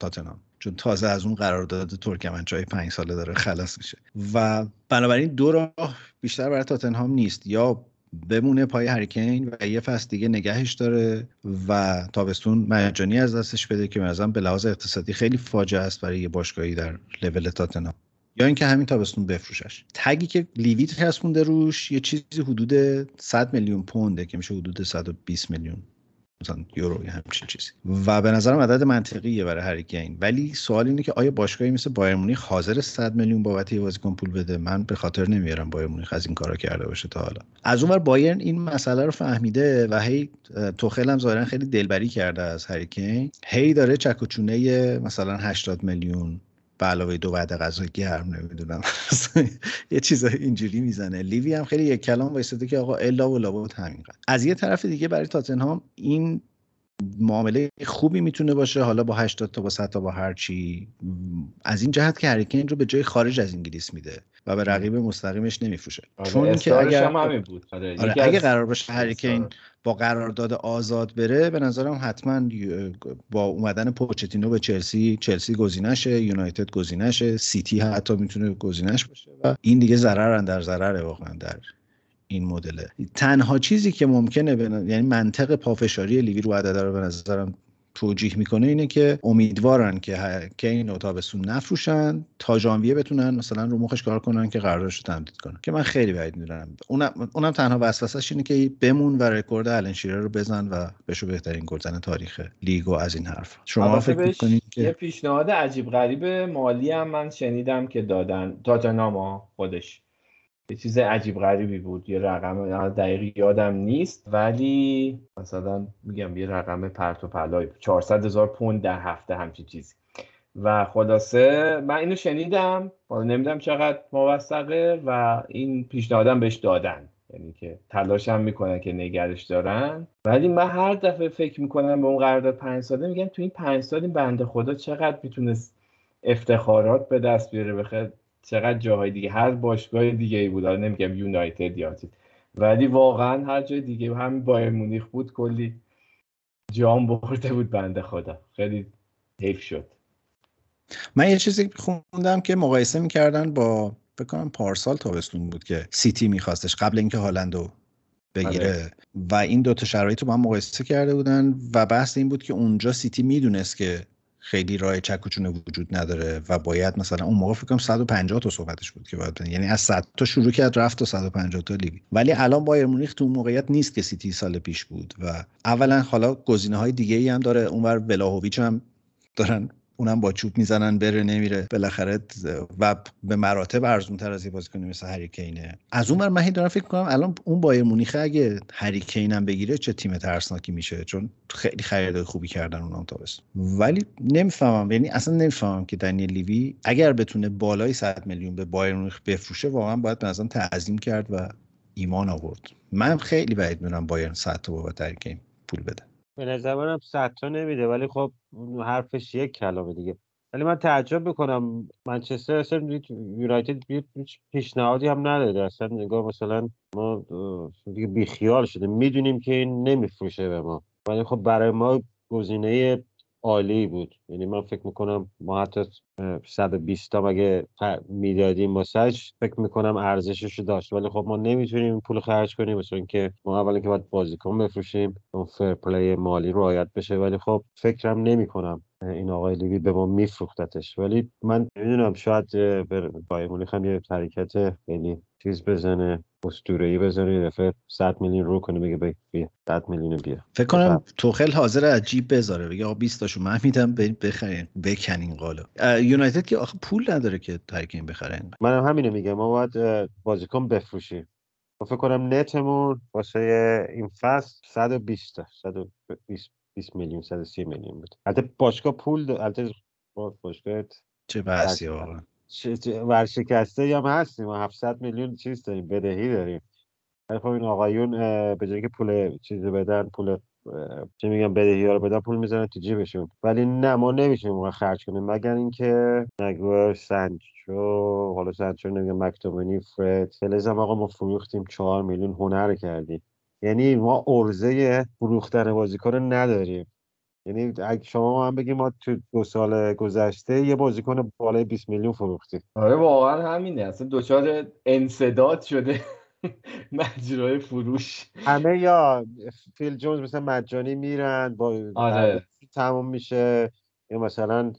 تاتنهام، چون تازه از اون قرارداد ترکمنچای پنج ساله داره خلاص میشه و بنابراین دو راه بیشتر برای تاتنهام نیست، یا بمونه پای هریکین و یه فصل دیگه نگهش داره و تابستون مجانی از دستش بده که مثلا به لحاظ اقتصادی خیلی فاجعه است برای یه باشگاهی در لول تاتنهام، یا اینکه همین تابستون بفروشش. تگی که لیویت رسونده روش یه چیزی حدود صد میلیون پونده که میشه حدود صد و بیست میلیون مثلا یورو یا همچین چیزی و به نظرم عدد منطقیه برای هریکین. ولی سوال اینه که آیا باشگاهی مثل بایر مونیخ حاضر صد میلیون بابت یه بازیکن پول بده؟ من به خاطر نمیارم بایر مونیخ از این کارا کرده باشه تا حالا. از اونور بایرن این مسئله رو فهمیده و هی توخیل هم ظاهرا خیلی دلبری کرده از هریکین، هی داره چک و چونه مثلا هشتاد میلیون به علاوه دو وعده غذایی گرم نمیدونم یه چیز اینجوری میزنه. لیوی هم خیلی یک کلام وایساده که آقا الا و لابد همینقدر. از یه طرف دیگه برای تاتنهام این معامله خوبی میتونه باشه، حالا با هشتاد تا با صد تا با هر چی، از این جهت که هریکین رو به جای خارج از انگلیس میده و به رقیب مستقیمش نمیفروشه. چون که اگر هم همین بود آره، اگه قرار باشه هریکین با قرارداد آزاد بره، به نظرم حتما با اومدن پوچتینو به چلسی، چلسی گزینشه، یونایتد گزینشه، سیتی حتی میتونه گزینش باشه و این دیگه ضرر اندر ضرره واقعا در این مدله. تنها چیزی که ممکنه بنا... یعنی منطق پافشاری لیوی رو عدد رو به نظرم توجیه میکنه اینه که امیدوارن که ه... که این تابستون نفروشن تا ژانویه بتونن مثلا رو مخش کار کنن که قراردادش رو تمدید کنن، که من خیلی بعید میدونم. اونم اونم تنها وسوسه‌اش اینه که بمون و رکورد آلن شیرر رو بزن و بشو بهترین گلزن تاریخ لیگ و از این حرف. شما فکر میکنید که یه پیشنهاد عجیب غریب مالی هم من شنیدم که دادن تاتنهام، خودش یه چیز عجیب غریبی بود، یه رقم دقیق یادم نیست ولی مثلا میگم یه رقم پرت و پلای چهارصد هزار پوند در هفته همچین چیزی. و خلاصه من اینو شنیدم، نمیدونم چقدر موثقه و این پیشنهادم بهش دادن، یعنی که تلاشم میکنن که نگرش دارن. ولی من هر دفعه فکر میکنم به اون قرارداد پنج ساله، میگم تو این پنج سال این بنده خدا چقدر میتونست افتخارات به دست بیاره، بخیر چقدر جاهای دیگه، هر باشگاه دیگه ای بود، نمیگم یونایتد یا چیز، ولی واقعا هر جای دیگه، همین بایر مونیخ بود، کلی جام برده بود بنده خدا، خیلی حیف شد. من یه چیزی خوندم که مقایسه میکردن با فکر کنم پارسال تابستون بود که سیتی میخواستش قبل اینکه هالندو بگیره هره. و این دو تا شرایط رو با هم مقایسه کرده بودن و بحث این بود که اونجا سیتی میدونست که خیلی راه چکوچونه وجود نداره و باید مثلا اون موقع فکر کنم صد و پنجاه تا صحبتش بود که باید، یعنی از صد تا شروع کرد رفت تا صد و پنجاه تا لیبی. ولی الان بایر مونیخ تو اون موقعیت نیست که سیتی سال پیش بود و اولا حالا گزینه‌های دیگه‌ای هم داره، اونور ولاهویچ هم دارن، اونم با چوب میزنن بره نمیره بالاخره و به مراتب ارزان‌تر از یه بازیکن مثل هریکینه. از اونور من دارم فکر می‌کنم الان اون بایر مونیخ اگه هریکین هم بگیره چه تیم ترسناکی میشه، چون خیلی خریدای خوبی کردن اونم تابستون. ولی نمیفهمم، یعنی اصلا نمیفهمم که دنیل لیوی اگر بتونه بالای صد میلیون به بایر مونیخ بفروشه، واقعا باید به نظرم تعظیم کرد و ایمان آورد. من خیلی بعید میدونم بایر صد تا بابت هریکین پول بده. به نظر منم صد تا نمیده، ولی خب حرفش یک کلامه دیگه. ولی من تعجب میکنم منچستر یونایتد هیچ پیشنهادی هم نداده اصلا، نگاه مثلا ما دیگه بیخیال شده، میدونیم که این نمیفروشه به ما، ولی خب برای ما گزینه عالی بود. یعنی من فکر میکنم ما حتی صد و بیست تا اگه میدادیم واسش فکر میکنم ارزشش رو داشت، ولی خب ما نمیتونیم پول خرج کنیم، مثلا اینکه ما اولا که باید بازیکن بفروشیم، اون فر پلی مالی رعایت بشه، ولی خب فکرم نمیکنم این آقای لیوی به ما میفروختتش. ولی من نمیدونم، شاید بایر مونیخ هم یه حرکت خیلی چیز بزنه، اسطوره‌ای بزنه، رفع صد میلیون رو کنه، بگه بیا صد میلیون بیا. فکر کنم توخل حاضر عجیب بذاره، بگه آقا بیست تاشو من میدم بخرین بکنین قالو. یونایتد که آخه پول نداره که ترکین بخرن. منم همینو میگم، ما باید بازیکن بفروشیم. من فکر کنم نتمون واسه این فصل صد و بیست تا صد و بیست میلیون صد و سی میلیون بود. البته باشگاه پول، البته باشگاه چه بحثی واقعا. ورشکسته یا هم هستیم و هفتصد میلیون چیز داریم، بدهی داریم. ولی خب این آقایون به جای که پول چیز بدن، پول چه میگم بدهی ها رو بدن، پول میزنن تو جیبشون. ولی نه، ما نمیشیم اونقدر خرج کنیم مگر اینکه نگو سانچو، حالا سانچو نمیگم، مکتومنی، فرد، فلزم آقا ما فروختیم چهار میلیون، هنر کردیم. یعنی ما عرضه فروختن بازیکن رو نداریم. یعنی اگه شما هم بگیم ما تو دو سال گذشته یه بازیکن بالای بیست میلیون فروختیم. آره واقعا همینه، اصلا دوچار انسداد شده مجرای فروش. همه یا فیل جونز مثلا مجانی میرن با آره. تمام میشه، یا مثلا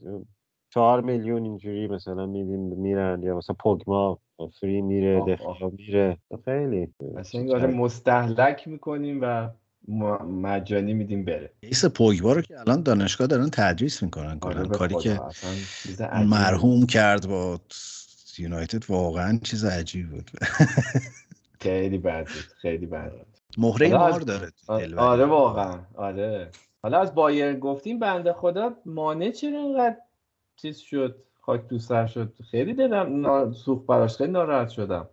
چهار میلیون اینجوری مثلا میرن، یا مثلا پوگما فری میره، دخیا میره، خیلی مثلا اینکه مستهلک میکنیم و مجانی میدیم بره. ایس پوگبا رو که الان دانشگاه دارن تدریس میکنن، کارن کاری که مرحوم کرد با یونایتد واقعا چیز عجیب بود. خیلی بد بود، خیلی بد بود. مهره مار داره. آره واقعا، آره. حالا از بایر گفتیم، بنده خدا مانع چرا اینقدر چیز شد، خاک تو سر شد، خیلی دلم سوخت براش، خیلی ناراحت شدم.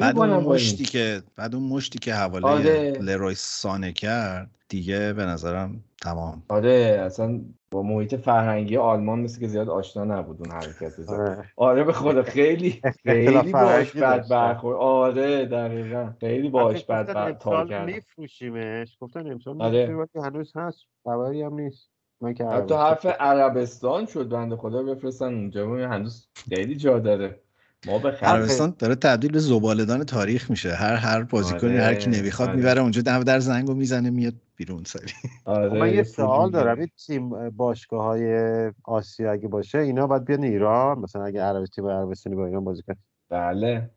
بعد اون مشتی که بعد اون مشتی که حواله آره. لروی سانه کرد دیگه به نظرم تمام. آره اصلا با محیط فرهنگی آلمان مثل که زیاد آشنا نبود اون حرکت زد. آره. آره به خدا خیلی خیلی باش بد برخورد. آره دقیقاً خیلی باش بد برخورد کرد. میفروشیمش، گفتن امسال آره. هنوز هست، خبری هم نیست. حتی حرف عربستان شد بنده خدا بفرستن اونجا، هنوز خیلی جا داره. ما به عربستان داره تبدیل به زباله‌دان تاریخ میشه، هر هر بازیکنی هر کی نمیخواد میبره اونجا، دم در زنگو میزنه میاد بیرون سری. من یه سوال دارم، این تیم باشگاه‌های آسیا اگه باشه اینا باید بیان ایران، مثلا اگه عربستان با عربستانی با ایران بازی کنه؟ بله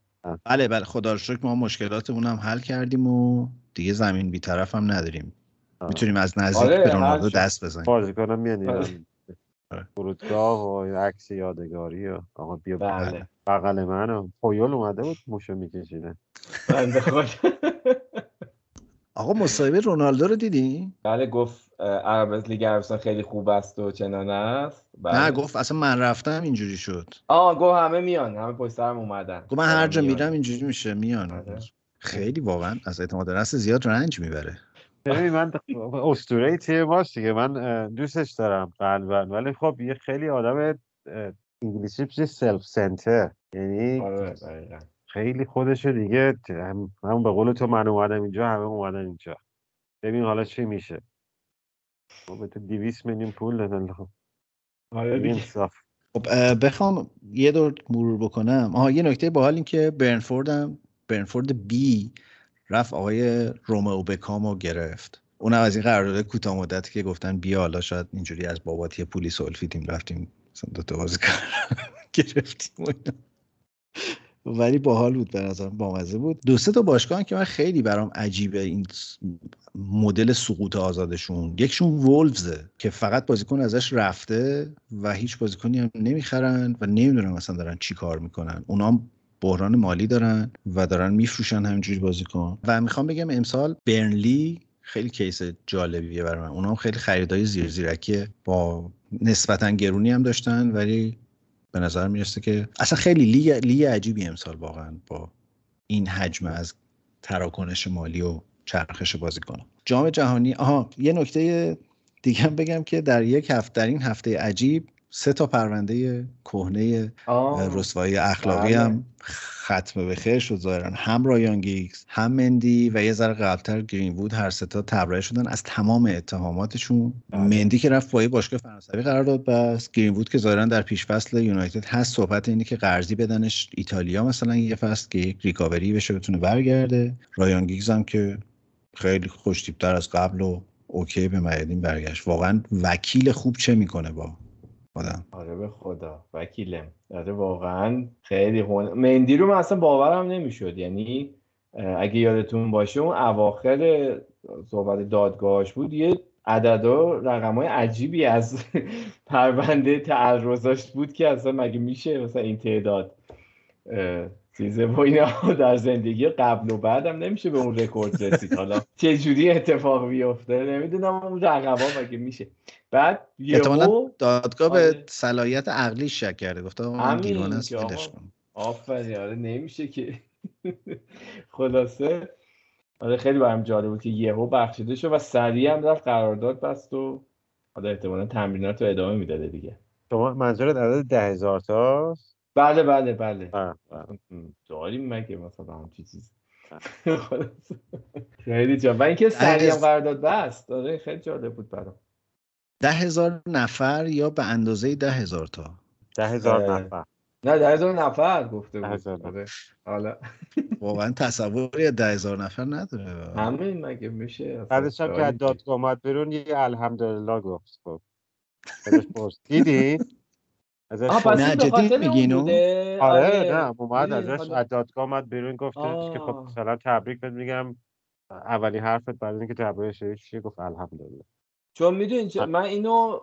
بله بله، خدا رو شکر ما مشکلاتمون هم حل کردیم و دیگه زمین بی‌طرف هم نداریم، میتونیم از نزدیک آره، به رونالدو دست بزنیم. بازیکنم میانیم فرودگاه و عکس یادگاری و آقا بیا بله. بغل منو پویل اومده بود موشو میکشیده بنده خدا. آقا مصاحبه رونالدو رو دیدی؟ بله گفت عرب لیگ عربستان خیلی خوب است و چنان است. بله. نه گفت اصلا من رفتم اینجوری شد. آه گفت همه میان، همه پشت سرم اومدن. گفت من هر جا میرم اینجوری میشه میان. آره. خیلی واقعا از اعتماد به نفس زیاد رنج میبره. ببین من اسطوره تیم ماست دیگه، من دوستش دارم قلباً، ولی خب یه خیلی آدم انگلیسی بشه سلف سنتر، یعنی خیلی خودشو دیگه هم, هم به قول تو من اومدم اینجا، همه اومدن اینجا، ببین حالا چی میشه، خب تو دویست میلیون پول دادن. خب بخوام یه دور مرور بکنم. آها یه نکته باحال این که برنفورد هم برنفورد بی رفت آقای رومئو بکامو گرفت، اونم از این قرارداد کوتاه مدتی که گفتن بیا حالا شاید اینجوری از بابات یه پولی سولفیدیم رفتیم دو تا بازیکن گرفتیم، ولی باحال بود، به نظرم بامزه بود. دو سه تا باشگاهن که من خیلی برام عجیبه این مدل سقوط آزادشون، یکشون وولفزه که فقط بازیکن ازش رفته و هیچ بازیکنی هم نمیخرن و نمیدونم مثلا دارن چی کار میکنن، اونام بحران مالی دارن و دارن میفروشن همینجوری بازیکن. و میخوام بگم امسال برنلی خیلی کیس جالبیه برای من، اونام خیلی خریدای زیرزیرکی با نسبتا گرونی هم داشتن، ولی به نظر میرسه که اصلا خیلی لیگ لیگ عجیبی امسال واقعا با این حجم از تراکنش مالی و چرخش بازیکن. جام جهانی، آها یه نکته دیگه هم بگم که در یک هفته، در این هفته عجیب سه تا پرونده کهنه رسوایی اخلاقی هم ختم به خیر شد ظاهرا، هم رایان گیگز، هم مندی و یه ذره قبلتر گرین وود، هر سه تا تبرئه شدن از تمام اتهاماتشون. مندی که رفت با یه باشگاه فرانسوی قرارداد بست، گرین وود که ظاهرا در پیش فصل یونایتد هست، صحبت اینه که قرضی بدنش ایتالیا مثلا یه فصل که یک ریکاوری بشه بتونه برگرده. رایان گیگز هم که خیلی خوش‌تیپ‌تر از قبل و اوکی به میادین برگشت. واقعا وکیل خوب چه میکنه با آدم. آره به خدا وکیلم. آره واقعا خیلی هون مندی رو من اصلا باورم نمیشد. یعنی اگه یادتون باشه اون اواخر صحبت دادگاهش بود یه عدد و رقم‌های عجیبی از پرونده تعرضاش بود که اصلا مگه میشه مثلا این تعداد چیزه و اینا در زندگی قبل و بعدم نمیشه به اون رکورد رسید. حالا چه جوری اتفاق بیفته نمیدونم اون رقم‌ها مگه میشه. بعد احتمالاً دادگاه آره. به صلاحیت عقلی شک کرده گفته اون دیوانه است بدش کن. آفرین آره نمیشه که خلاصه آره خیلی برام جالب بود که یهو بخشیده شد و سریع هم رفت قرارداد بست و حالا احتمالاً تمرینات رو ادامه میداده دیگه. شما منظورت عدد ده هزار تاست؟ بله بله بله. داریم مگه مثلا همچین چیز. خلاص. خیلی جالب. اینکه سریع هم قرارداد بست. آره خیلی جالب بود برام. ده هزار نفر یا به اندازه ده هزار تا ده هزار نفر نه ده هزار نفر گفته بود حالا واقعا تصوری ده هزار نفر نداره همین مگه میشه بعد شب که دادگاه اومد بیرون یه الحمدلله گفت خب خودش پرسیدی نه جدی میگینو آره نه اومد ازش دادگاه اومد بیرون گفتش که خب مثلا تبریک بهت میگم اولین حرفت بعد اینکه تبریک شد چی گفت الحمدلله چون میدونی من اینو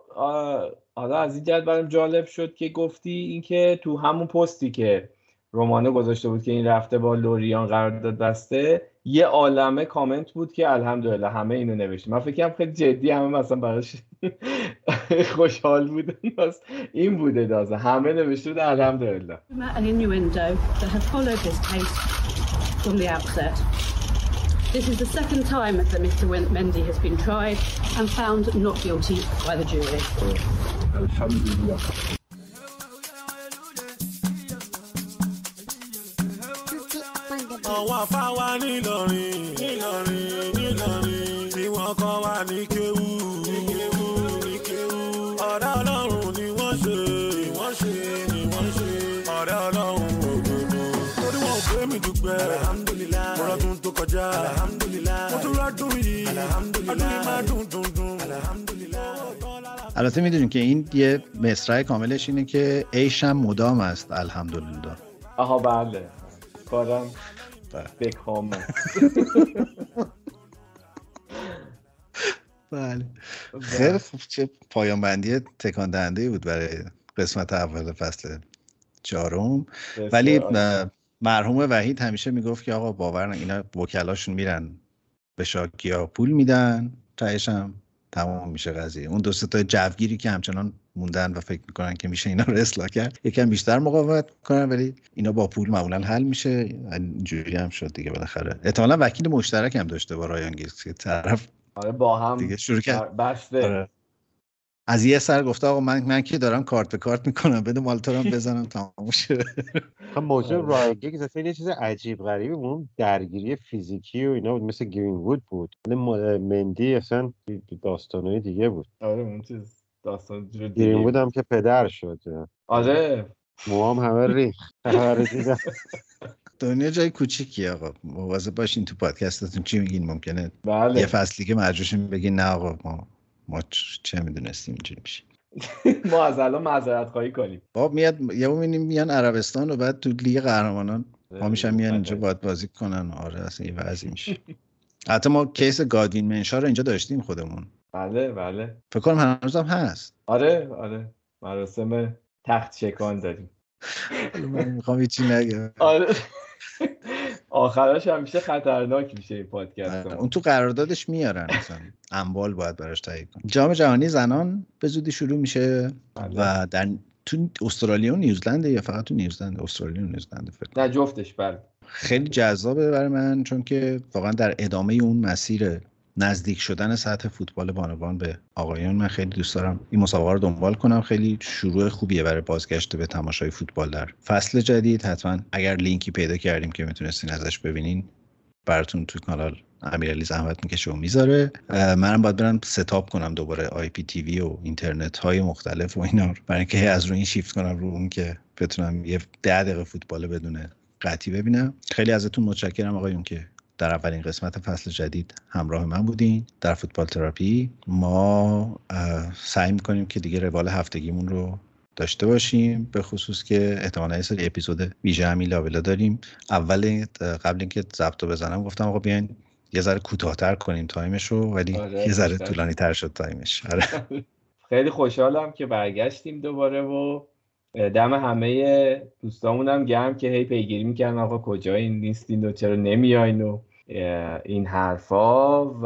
حالا از این جهت برام جالب شد که گفتی اینکه تو همون پستی که رومانو گذاشته بود که این رفته با لوریان قرارداد بسته یه عالمه کامنت بود که الحمدلله همه اینو نوشتن. من فکر کنم خیلی جدی همه مثلا براش خوشحال بودن واسه این بوده داستان همه نوشته بود الحمدلله. This is the second time that Mister Mendy has been tried and found not guilty by the jury. Alhamdulillah. Awa fa wa ni lorin, ni lorin, ni lorin. Ti won ko wa ni kewu, ni kewu, ni kewu. Ara Olorun ni won se, ni won se, ni won se. Ara Olorun ogogo. Tori won pe mi dupe. Alhamdulillah. البته میدونیم که این یه مصرع کاملش اینه که عیشم مدام است الحمدلله. آها بله کارم بکام بله خیلی خوب چه پایان بندی تکان دهنده‌ای بود برای قسمت اول فصل چهارم. ولی مرحوم وحید همیشه میگفت که آقا باور نکن اینا وکلاشون میرن به شاکیا پول میدن تهش هم تمام میشه قضیه. اون دو سه تا جوگیری که همچنان موندن و فکر میکنن که میشه اینا رو اصلاح کرد یکم بیشتر مقاومت کنن ولی اینا با پول معمولا حل میشه. اینجوری هم شد دیگه بالاخره. احتمالاً وکیل مشترک هم داشته با رایان گیس که طرف آره با هم دیگه شروع کرد بسته آره. از یه سر گفته آقا من من که دارم کارت به کارت میکنم بده مال تو رو بزنم تمام شه. خب موضوع رایگی که اصلا یه چیز عجیب غریبی اون درگیری فیزیکی و اینا بود مثل گرین وود بود. مندی اصلا داستانای دیگه بود. آره اون چیز داستان گرین وود هم که پدر شد. آره موام همه ریخت. دنیا جای کوچیکی آقا مواظب باشین تو پادکستتون چی میگین ممکنه بله. یه فصلی که مجروشین بگین نه آقا ما ما چه میدونستیم اینجوری میشه ما از الان معذرت خواهی کنیم باب میاد یهو میبینیم میان عربستان و بعد تو لیگ قهرمانان ما میشن میان اینجا باید بازی کنن. آره اصلا این وضعی میشه. حتی ما کیس گادوین منشا رو اینجا داشتیم خودمون. بله بله فکر کنم هنوزم هست. آره آره مراسم تخت شکان داریم. من میخوام هیچی نگم. آره آخرش همیشه خطرناک میشه این پادکست. اون تو قراردادش میارن مثلا اموال باید براش تایید کن. جام جهانی زنان به زودی شروع میشه و در تو استرالیا و نیوزلند یا فقط تو نیوزلند؟ استرالیا و نیوزلند فکر کنم. نه جفتش بله. خیلی جذابه برای من چون که واقعا در ادامه اون مسیر نزدیک شدن سطح فوتبال بانوان به آقایان من خیلی دوست دارم این مسابقه رو دنبال کنم. خیلی شروع خوبیه برای بازگشت به تماشای فوتبال در فصل جدید. حتما اگر لینکی پیدا کردیم که میتونستین ازش ببینین براتون تو کانال امیرعلی زحمت میکشه و میذاره. منم باید برم ستاپ کنم دوباره آی پی تی وی و اینترنت های مختلف و اینا برای اینکه از روی این شیفت کنم رو اون که بتونم یه ده دقیقه فوتبال بدون قطعی ببینم. خیلی ازتون متشکرم آقایون که در اولین قسمت فصل جدید همراه من بودین در فوتبال تراپی. ما سعی می‌کنیم که دیگه روال هفتگیمون رو داشته باشیم، به خصوص که احتمالاً یه سری اپیزود ویژه هم لاولا داریم. اول قبل اینکه ضبطو بزنم گفتم آقا بیاین یه ذره کوتاه‌تر کنیم تایمشو، ولی آره، یه ذره طولانی‌تر شد تایمش. آره. خیلی خوشحالم که برگشتیم دوباره و دم همه دوستامون هم گرم که هی پیگیری میکردن آقا کجایین، نیستین و چرا نمیاین و این حرفا، و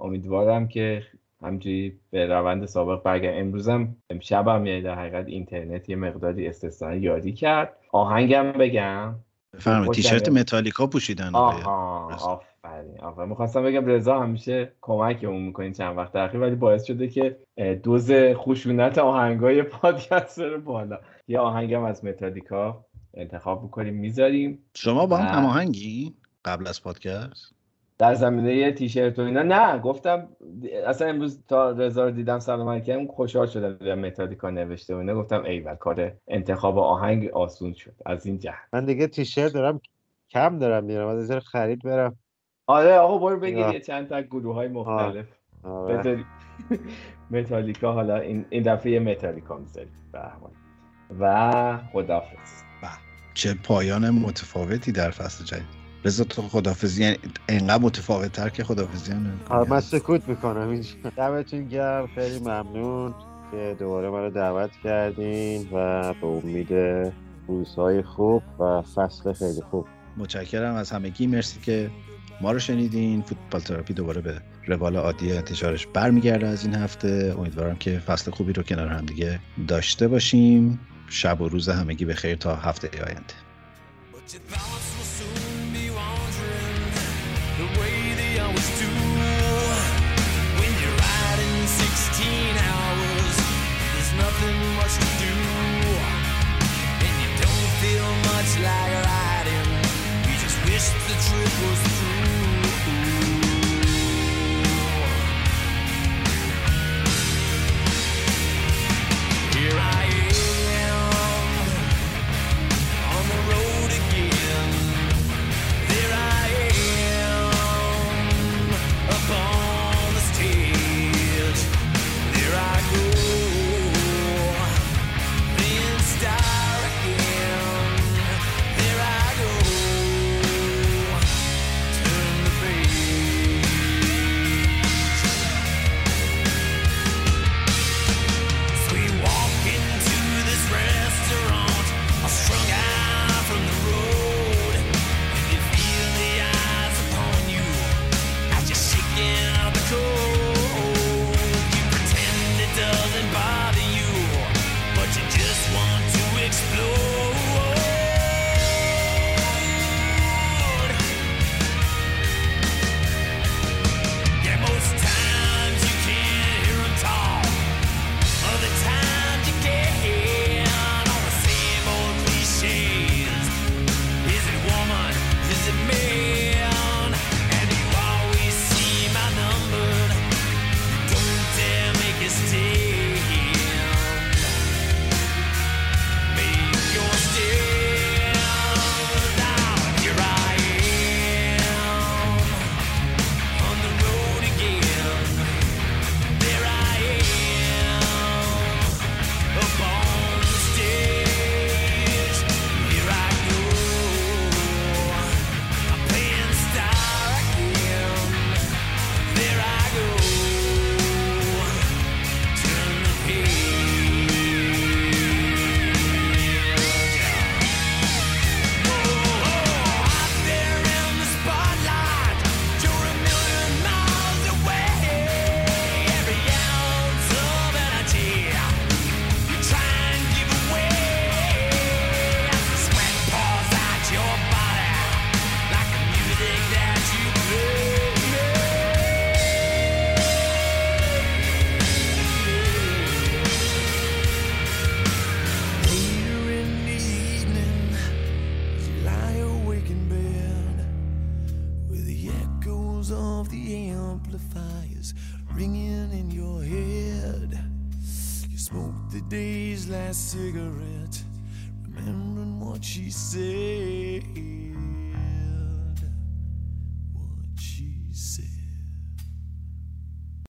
امیدوارم که همجوری به روند سابق برگردیم. امروزم امشب هم یه در حقیقت اینترنت یه مقداری استثنایی یاری کرد. آهنگم بگم بفرمایید. تیشرت متالیکا پوشیدن. آها آفرین آفرین. میخواستم بگم رضا همیشه کمکمون میکنین چند وقت اخیر، ولی باعث شده که دوز خشونت آهنگای پادکست رو بالا، یه آهنگم از متالیکا انتخاب میکنیم میذاریم. شما با هم هم آهنگی قبل از پادکست در زمینه تیشرت و اینا؟ نه گفتم اصلا امروز تا رضا رو دیدم سلام علیکم خوشحال شدم دیدم متالیکا نوشته و اینا، گفتم ایول کار انتخاب آهنگ آسون شد از این جهت. من دیگه تیشرت دارم کم دارم میارم، از زیر خرید برم. آره آقا برو بگیر یه چند تا گروه‌های مختلف بذاری متالیکا. حالا این این دفعه متالیکا میذاریم به احوال و خداحافظ. به چه پایان متفاوتی در فصل جدید رضا. تو خداحافظی یعنی انقدر متفاوت تر که خداحافظی هم نمی‌کنم. من سکوت میکنم اینجا. دمتون گرم، خیلی ممنون که دوباره منو دعوت کردین و به امید روزهای خوب و فصل خیلی خوب. متشکرم از همگی، مرسی که ما رو شنیدین. فوتبال تراپی دوباره به روال عادی انتشارش برمیگرده از این هفته. امیدوارم که فصل خوبی رو کنار هم دیگه داشته باشیم. شب و روز همگی بخیر تا هفته آینده. Nothing much to do, and you don't feel much like riding. We just wish the trip was through. Here I am on the road again. There I am up on the stage. There I go. Cigarette, remembering what she said.